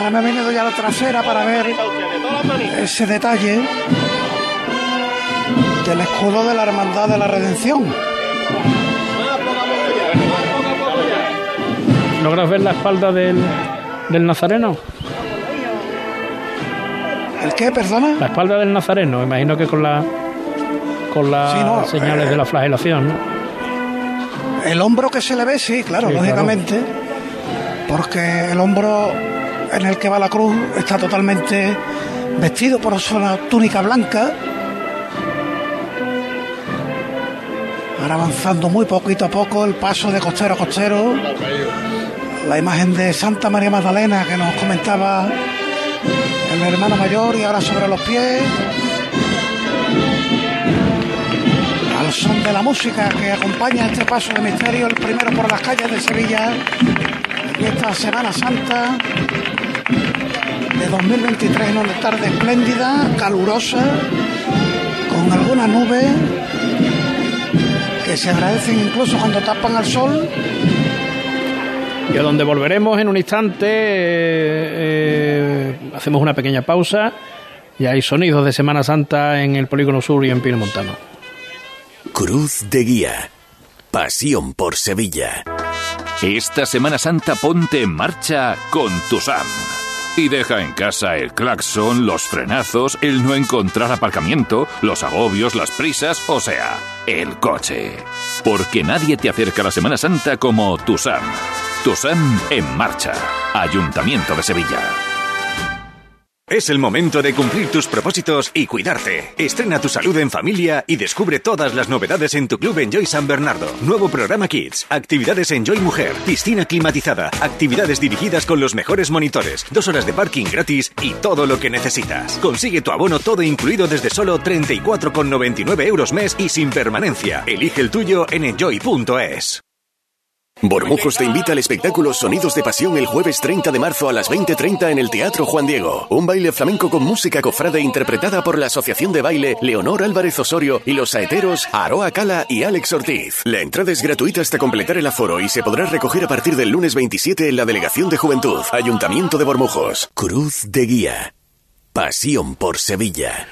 Me he venido ya a la trasera para ver ese detalle del escudo de la Hermandad de la Redención. ¿Logras ver la espalda del nazareno? ¿El qué, perdona? La espalda del nazareno, imagino que con las sí, no, señales de la flagelación, ¿no? El hombro que se le ve, sí, claro, sí, lógicamente, claro. Porque el hombro en el que va la cruz está totalmente vestido por una túnica blanca. Ahora avanzando muy poquito a poco el paso de costero a costero, la imagen de Santa María Magdalena que nos comentaba el hermano mayor, y ahora sobre los pies al son de la música que acompaña este paso de misterio, el primero por las calles de Sevilla de esta Semana Santa de 2023, en una tarde espléndida, calurosa, con algunas nubes que se agradecen incluso cuando tapan al sol. Y a donde volveremos en un instante. Hacemos una pequeña pausa y hay sonidos de Semana Santa en el Polígono Sur y en Pino Montano. Cruz de Guía, pasión por Sevilla. Esta Semana Santa ponte en marcha con Tusam y deja en casa el claxon, los frenazos, el no encontrar aparcamiento, los agobios, las prisas, o sea, el coche. Porque nadie te acerca a la Semana Santa como Tusam. Tusam en marcha. Ayuntamiento de Sevilla. Es el momento de cumplir tus propósitos y cuidarte. Estrena tu salud en familia y descubre todas las novedades en tu club Enjoy San Bernardo. Nuevo programa Kids, actividades Enjoy Mujer, piscina climatizada, actividades dirigidas con los mejores monitores, 2 horas de parking gratis y todo lo que necesitas. Consigue tu abono todo incluido desde solo 34,99 € mes y sin permanencia. Elige el tuyo en enjoy.es. Bormujos te invita al espectáculo Sonidos de Pasión el jueves 30 de marzo a las 20:30 en el Teatro Juan Diego. Un baile flamenco con música cofrade interpretada por la Asociación de Baile Leonor Álvarez Osorio y los saeteros Aroa Cala y Alex Ortiz. La entrada es gratuita hasta completar el aforo y se podrá recoger a partir del lunes 27 en la Delegación de Juventud, Ayuntamiento de Bormujos. Cruz de Guía, pasión por Sevilla.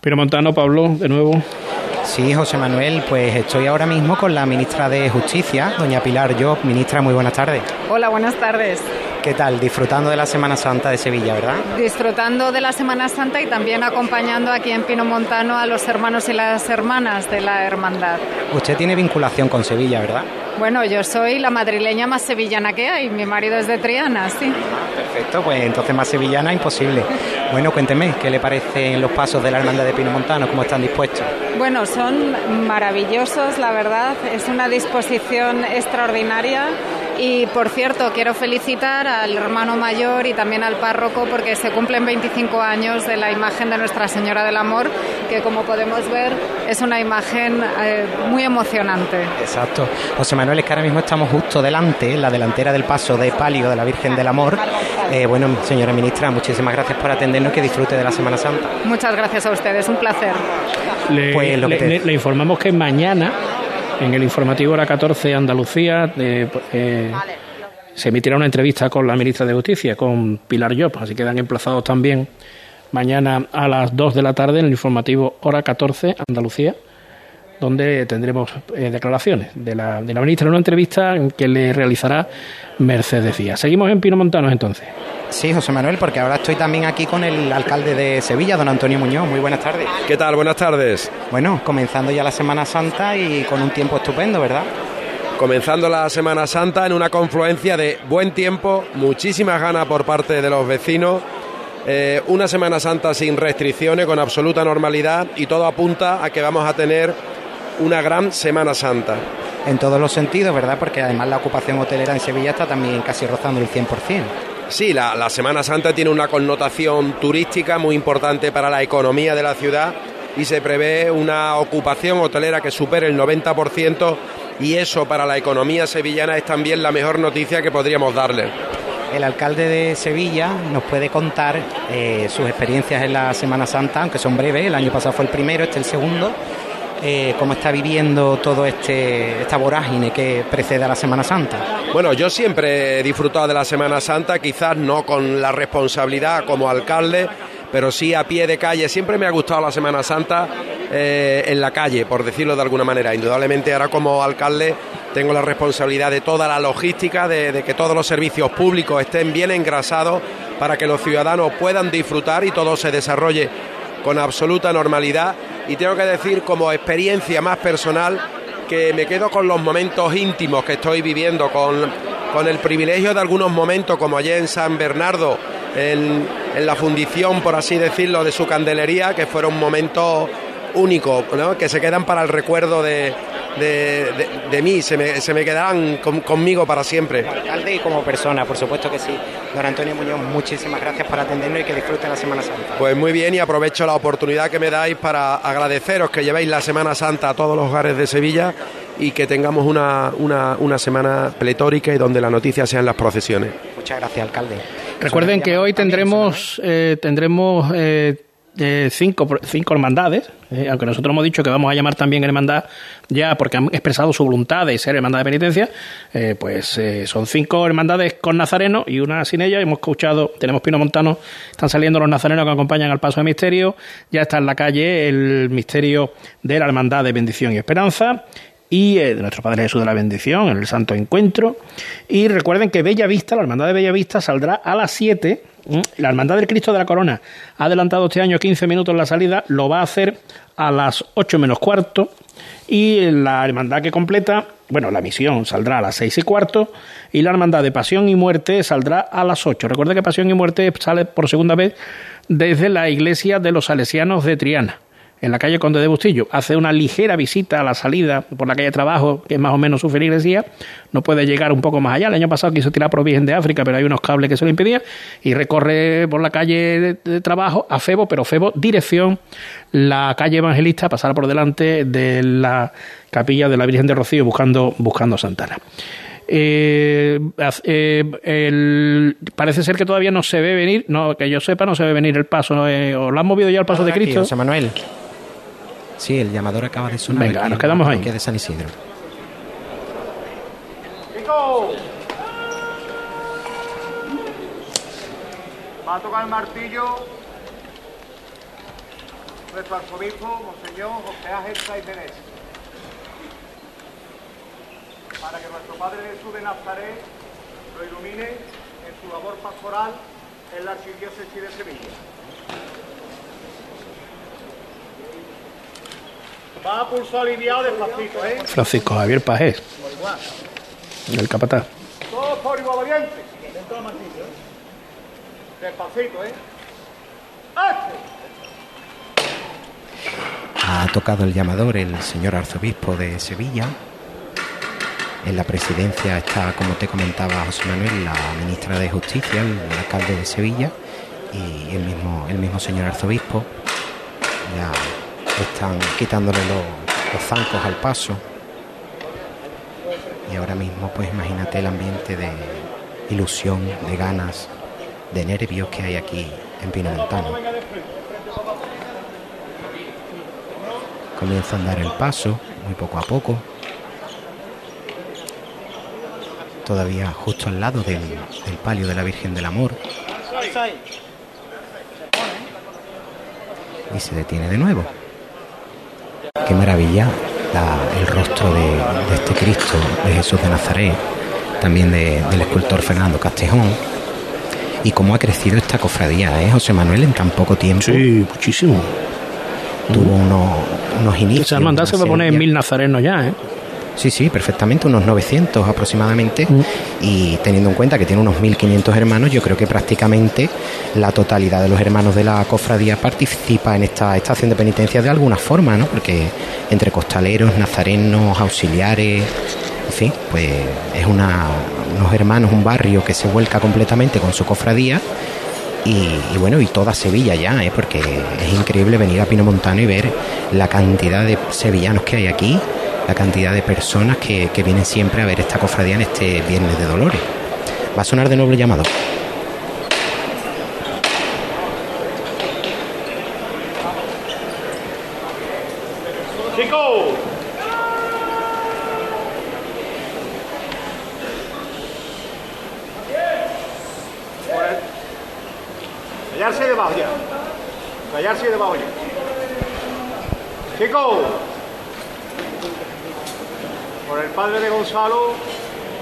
Pino Montano, Pablo, de nuevo. Sí, José Manuel, pues estoy ahora mismo con la ministra de Justicia, doña Pilar Llop. Ministra, muy buenas tardes. Hola, buenas tardes. ¿Qué tal? Disfrutando de la Semana Santa de Sevilla, ¿verdad? Disfrutando de la Semana Santa y también acompañando aquí en Pino Montano a los hermanos y las hermanas de la hermandad. Usted tiene vinculación con Sevilla, ¿verdad? Bueno, yo soy la madrileña más sevillana que hay. Mi marido es de Triana, sí. Perfecto, pues entonces más sevillana imposible. Bueno, cuénteme, ¿qué le parecen los pasos de la hermandad de Pino Montano? ¿Cómo están dispuestos? Bueno, son maravillosos, la verdad. Es una disposición extraordinaria. Y, por cierto, quiero felicitar al hermano mayor y también al párroco porque se cumplen 25 años de la imagen de Nuestra Señora del Amor, que, como podemos ver, es una imagen muy emocionante. Exacto. José Manuel, es que ahora mismo estamos justo delante, en la delantera del paso de palio de la Virgen del Amor. Bueno, señora ministra, muchísimas gracias por atendernos, que disfrute de la Semana Santa. Muchas gracias a ustedes, un placer. Le informamos que mañana, en el informativo Hora 14 Andalucía, se emitirá una entrevista con la ministra de Justicia, con Pilar Llop, así quedan emplazados también mañana a las 2 de la tarde en el informativo Hora 14 Andalucía, donde tendremos declaraciones de la ministra en una entrevista que le realizará Mercedes Díaz. Seguimos en Pino Montano, entonces. Sí, José Manuel, porque ahora estoy también aquí con el alcalde de Sevilla, don Antonio Muñoz. Muy buenas tardes. ¿Qué tal? Buenas tardes. Bueno, comenzando ya la Semana Santa y con un tiempo estupendo, ¿verdad? Comenzando la Semana Santa en una confluencia de buen tiempo, muchísimas ganas por parte de los vecinos, Una Semana Santa sin restricciones, con absoluta normalidad, y todo apunta a que vamos a tener una gran Semana Santa. En todos los sentidos, ¿verdad? Porque además la ocupación hotelera en Sevilla está también casi rozando el 100%. Sí, la Semana Santa tiene una connotación turística muy importante para la economía de la ciudad y se prevé una ocupación hotelera que supere el 90%, y eso para la economía sevillana es también la mejor noticia que podríamos darle. El alcalde de Sevilla nos puede contar sus experiencias en la Semana Santa, aunque son breves. El año pasado fue el primero, este el segundo. ¿Cómo está viviendo todo esta vorágine que precede a la Semana Santa? Bueno, yo siempre he disfrutado de la Semana Santa, quizás no con la responsabilidad como alcalde, pero sí a pie de calle. Siempre me ha gustado la Semana Santa en la calle, por decirlo de alguna manera. Indudablemente ahora como alcalde tengo la responsabilidad de toda la logística, de que todos los servicios públicos estén bien engrasados para que los ciudadanos puedan disfrutar y todo se desarrolle con absoluta normalidad. Y tengo que decir, como experiencia más personal, que me quedo con los momentos íntimos que estoy viviendo, con el privilegio de algunos momentos, como ayer en San Bernardo, en la fundición, por así decirlo, de su candelería, que fueron momentos únicos, ¿no?, que se quedan para el recuerdo de mí, se me quedarán conmigo para siempre. Como alcalde y como persona, por supuesto que sí. Don Antonio Muñoz, muchísimas gracias por atendernos y que disfruten la Semana Santa. Pues muy bien, y aprovecho la oportunidad que me dais para agradeceros que llevéis la Semana Santa a todos los hogares de Sevilla y que tengamos una semana pletórica y donde la noticia sean las procesiones. Muchas gracias, alcalde. Recuerden que hoy tendremos cinco hermandades, aunque nosotros hemos dicho que vamos a llamar también hermandad ya porque han expresado su voluntad de ser hermandad de penitencia, son cinco hermandades con nazarenos y una sin ella. Hemos escuchado, tenemos Pino Montano, están saliendo los nazarenos que acompañan al paso de misterio, ya está en la calle el misterio de la hermandad de Bendición y Esperanza y de nuestro Padre Jesús de la Bendición, el Santo Encuentro. Y recuerden que Bella Vista, la hermandad de Bella Vista saldrá a las 7. La hermandad del Cristo de la Corona ha adelantado este año 15 minutos la salida, lo va a hacer a las 8 menos cuarto, y la hermandad que completa, bueno, la misión saldrá a las 6 y cuarto, y la hermandad de Pasión y Muerte saldrá a las 8. Recuerda que Pasión y Muerte sale por segunda vez desde la iglesia de los salesianos de Triana, en la calle Conde de Bustillo. Hace una ligera visita a la salida por la calle Trabajo, que es más o menos su feligresía, no puede llegar un poco más allá. El año pasado quiso tirar por Virgen de África, pero hay unos cables que se lo impedían, y recorre por la calle de Trabajo a Febo, pero Febo dirección la calle Evangelista, pasar por delante de la capilla de la Virgen de Rocío buscando Santana. Parece ser que todavía no se ve venir, no que yo sepa, no se ve venir el paso, o lo han movido ya al paso de Cristo. José Manuel. Sí, el llamador acaba de sonar. Venga, nos quedamos ahí. De San Isidro. Va a tocar el martillo nuestro arzobispo, Monseñor José Ángel Saiz Pérez, para que nuestro Padre Jesús de Nazaret lo ilumine en su labor pastoral en la Archidiócesis de Sevilla. Va a pulsar aliviado de Francisco, ¿eh? Francisco Javier Pajés. El capataz. Todos por igual valiente. Dentro del martillo. Despacito, ¿eh? ¡Este! Ha tocado el llamador el señor arzobispo de Sevilla. En la presidencia está, como te comentaba José Manuel, la ministra de Justicia, el alcalde de Sevilla y el mismo señor arzobispo. Ya están quitándole los zancos al paso, y ahora mismo pues imagínate el ambiente de ilusión, de ganas, de nervios que hay aquí en Pino Montano. Comienza a andar el paso muy poco a poco, todavía justo al lado del palio de la Virgen del Amor, y se detiene de nuevo. Qué maravilla el rostro de este Cristo, de Jesús de Nazaret, también del escultor Fernando Castejón, y cómo ha crecido esta cofradía, José Manuel, en tan poco tiempo. Sí, muchísimo. Tuvo unos inicios. Esa hermandad se va a poner 1.000 nazarenos ya, Sí, sí, perfectamente, unos 900 aproximadamente, y teniendo en cuenta que tiene unos 1.500 hermanos, yo creo que prácticamente la totalidad de los hermanos de la cofradía participa en esta estación de penitencia de alguna forma, ¿no? Porque entre costaleros, nazarenos, auxiliares, en fin, pues es unos hermanos, un barrio que se vuelca completamente con su cofradía. Y bueno, y toda Sevilla ya, porque es increíble venir a Pino Montano y ver la cantidad de sevillanos que hay aquí, la cantidad de personas que vienen siempre a ver esta cofradía en este Viernes de Dolores. Va a sonar de nuevo el llamado.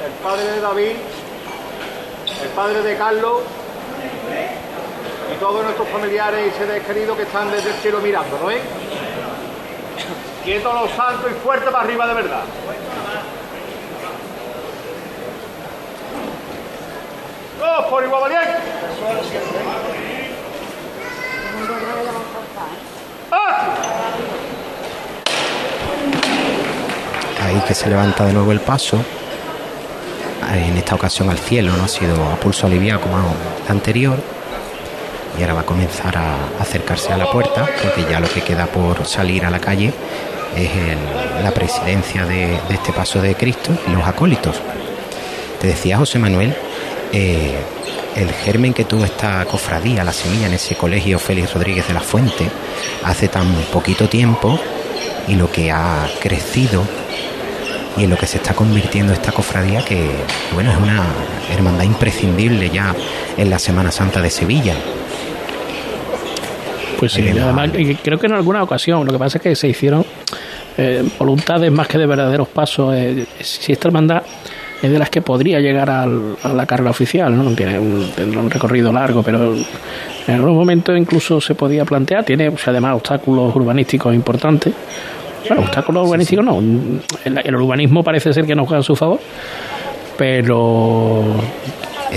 El padre de David, el padre de Carlos y todos nuestros familiares y seres queridos que están desde el cielo mirando, ¿no es? Quietos los santos y fuerte para arriba de verdad. ¡Dos por igual valiente! Ahí que se levanta de nuevo el paso, en esta ocasión al cielo, no ha sido a pulso aliviado como la anterior, y ahora va a comenzar a acercarse a la puerta, porque ya lo que queda por salir a la calle es la presidencia de este paso de Cristo y los acólitos. Te decía, José Manuel, el germen que tuvo esta cofradía, la semilla en ese colegio Félix Rodríguez de la Fuente hace tan poquito tiempo, y lo que ha crecido y en lo que se está convirtiendo esta cofradía, que bueno, es una hermandad imprescindible ya en la Semana Santa de Sevilla. Pues sí, además creo que en alguna ocasión, lo que pasa es que se hicieron voluntades más que de verdaderos pasos. Si esta hermandad es de las que podría llegar a la carrera oficial, ¿no? Tendrá un recorrido largo, pero en algún momento incluso se podía plantear, tiene además obstáculos urbanísticos importantes. Bueno, obstáculos urbanísticos no, el urbanismo parece ser que nos juega a su favor, pero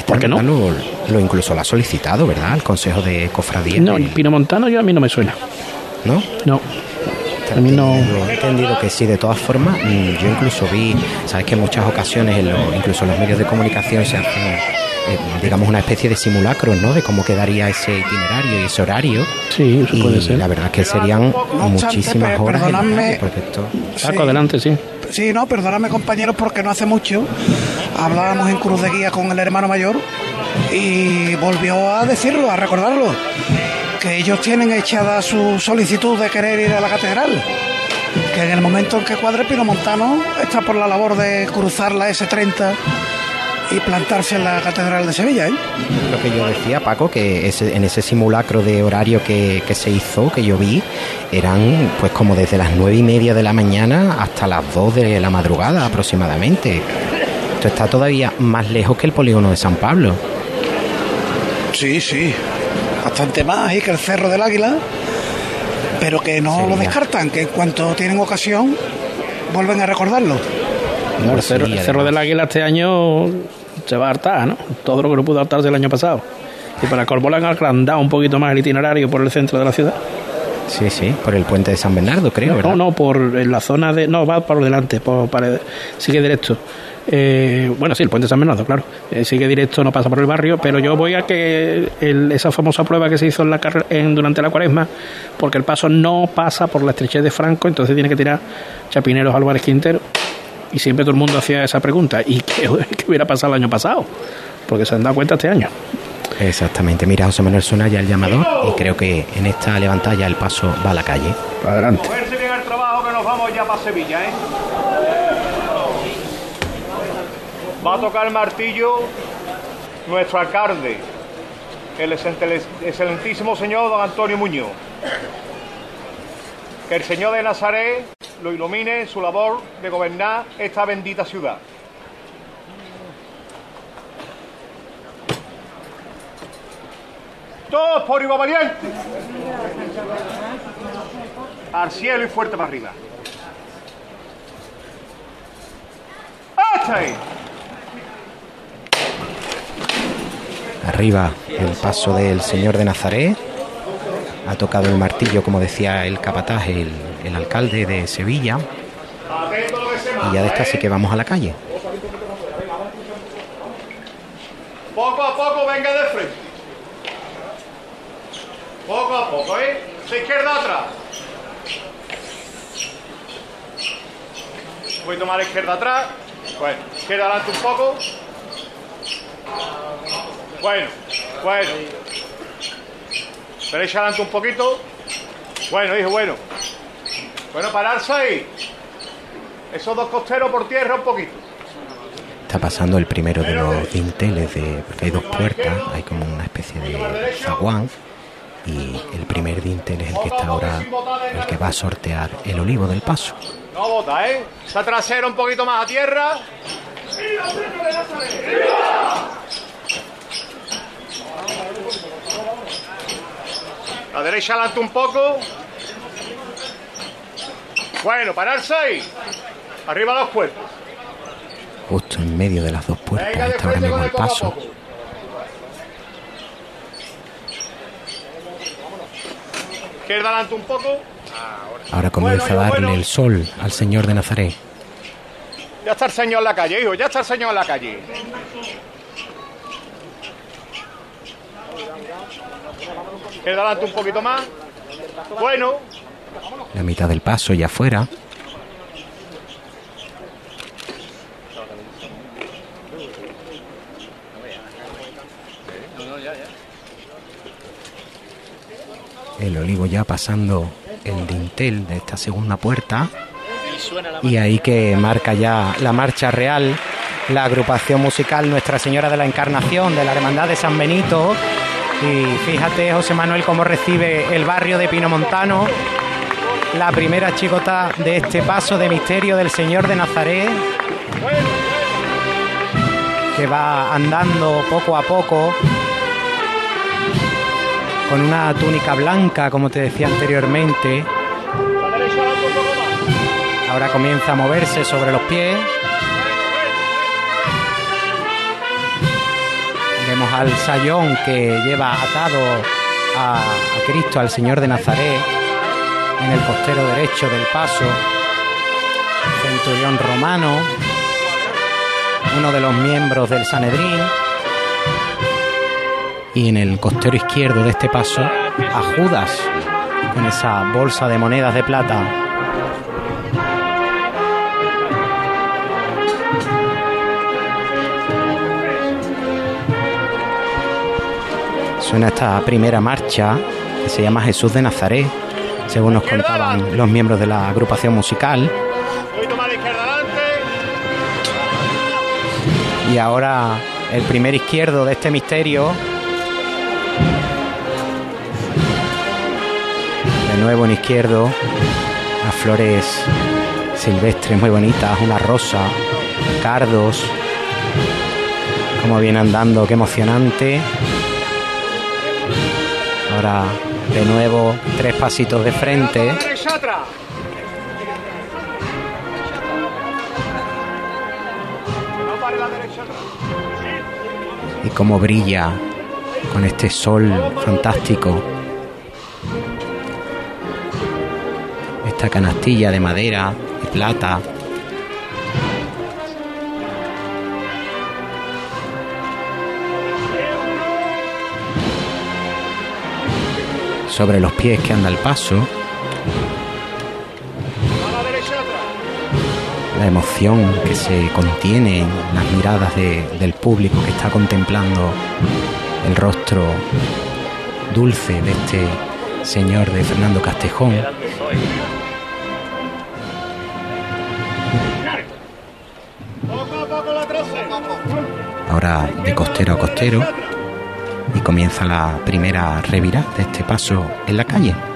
¿por qué no? Lo incluso lo ha solicitado, ¿verdad?, al Consejo de Cofradía. No, el Pino Montano yo a mí no me suena. ¿No? No. No lo he entendido que sí. De todas formas, yo incluso vi, sabes que en muchas ocasiones incluso en los medios de comunicación se hacen digamos una especie de simulacros, ¿no?, de cómo quedaría ese itinerario y ese horario. Sí, eso puede ser. La verdad es que serían muchísimas horas. Perdonadme, Paco, adelante, sí. Sí, no, perdonadme, compañeros, porque no hace mucho hablábamos en Cruz de Guía con el hermano mayor y volvió a decirlo, a recordarlo, que ellos tienen echada su solicitud de querer ir a la catedral, que en el momento en que cuadre, Pino Montano está por la labor de cruzar la S30 y plantarse en la catedral de Sevilla, ¿eh? Lo que yo decía, Paco, que en ese simulacro de horario que se hizo, que yo vi, eran pues como desde las 9:30 de la mañana hasta las 2 de la madrugada aproximadamente. Esto está todavía más lejos que el polígono de San Pablo. Sí, sí, bastante más ahí que el Cerro del Águila, pero que no lo descartan, que en cuanto tienen ocasión vuelven a recordarlo. No, el Cerro del Águila este año se va a hartar, ¿no?, todo lo que no pudo hartarse el año pasado, y para Corbola han agrandado un poquito más el itinerario por el centro de la ciudad. Sí, sí, por el puente de San Bernardo, creo, ¿verdad? No, por la zona de... No, va por delante, sigue directo. Bueno, sí, el puente de San Bernardo, claro. Sigue directo, no pasa por el barrio, pero yo voy a que esa famosa prueba que se hizo durante la Cuaresma, porque el paso no pasa por la estrechez de Franco, entonces tiene que tirar Chapineros, Álvarez, Quintero, y siempre todo el mundo hacía esa pregunta. ¿Y qué hubiera pasado el año pasado? Porque se han dado cuenta este año. Exactamente. Mira, José Manuel, suena ya el llamador y creo que en esta levantada ya el paso va a la calle. Adelante. A ver si llega el trabajo, que nos vamos ya para Sevilla, ¿eh? Va a tocar el martillo nuestro alcalde, el excelentísimo señor don Antonio Muñoz. Que el Señor de Nazaret lo ilumine en su labor de gobernar esta bendita ciudad. Todos por igual valiente. Al cielo y fuerte para arriba. Arriba el paso del Señor de Nazaret. Ha tocado el martillo, como decía el capataz, el alcalde de Sevilla. Y ya de esta sí que vamos a la calle. Poco a poco, venga de frente. Poco a poco, ¿eh? De izquierda atrás. Voy a tomar la izquierda atrás. Bueno, izquierda adelante un poco. Bueno. Derecha adelante un poquito. Bueno, hijo, bueno. Bueno, pararse ahí. Esos dos costeros por tierra un poquito. Está pasando el primero de los dinteles, porque hay dos puertas, hay como una especie de zaguán. Y el primer dintel es el que está ahora, el que va a sortear el olivo del paso. No bota, ¿eh? Está trasero un poquito más a tierra. La derecha adelante un poco. Bueno, pararse ahí. Arriba los puertos. Justo en medio de las dos puertas está ahora mismo el paso. Izquierda adelante un poco. Ahora comienza a darle el sol al Señor de Nazaret. Ya está el Señor en la calle, hijo. Ya está el Señor en la calle. Izquierda adelante un poquito más. Bueno. La mitad del paso ya afuera. El olivo ya pasando el dintel de esta segunda puerta. Y ahí que marca ya la marcha real la agrupación musical Nuestra Señora de la Encarnación de la Hermandad de San Benito. Y fíjate, José Manuel, cómo recibe el barrio de Pino Montano la primera chicota de este paso de misterio del Señor de Nazaret, que va andando poco a poco con una túnica blanca, como te decía anteriormente. Ahora comienza a moverse sobre los pies. Vemos al sayón que lleva atado a Cristo, al Señor de Nazaret, en el costero derecho del paso. Centurión romano, uno de los miembros del Sanedrín. Y en el costero izquierdo de este paso, a Judas, con esa bolsa de monedas de plata. Suena esta primera marcha, que se llama Jesús de Nazaret, según nos contaban los miembros de la agrupación musical. Y ahora el primer izquierdo de este misterio. De nuevo en izquierdo, las flores silvestres muy bonitas, una rosa, cardos, como viene andando, qué emocionante. Ahora de nuevo tres pasitos de frente. Y cómo brilla con este sol fantástico. Esta canastilla de madera y plata. Sobre los pies que anda el paso. La emoción que se contiene en las miradas del público que está contemplando el rostro dulce de este señor de Fernando Castejón. Ahora de costero a costero, y comienza la primera revirada de este paso en la calle.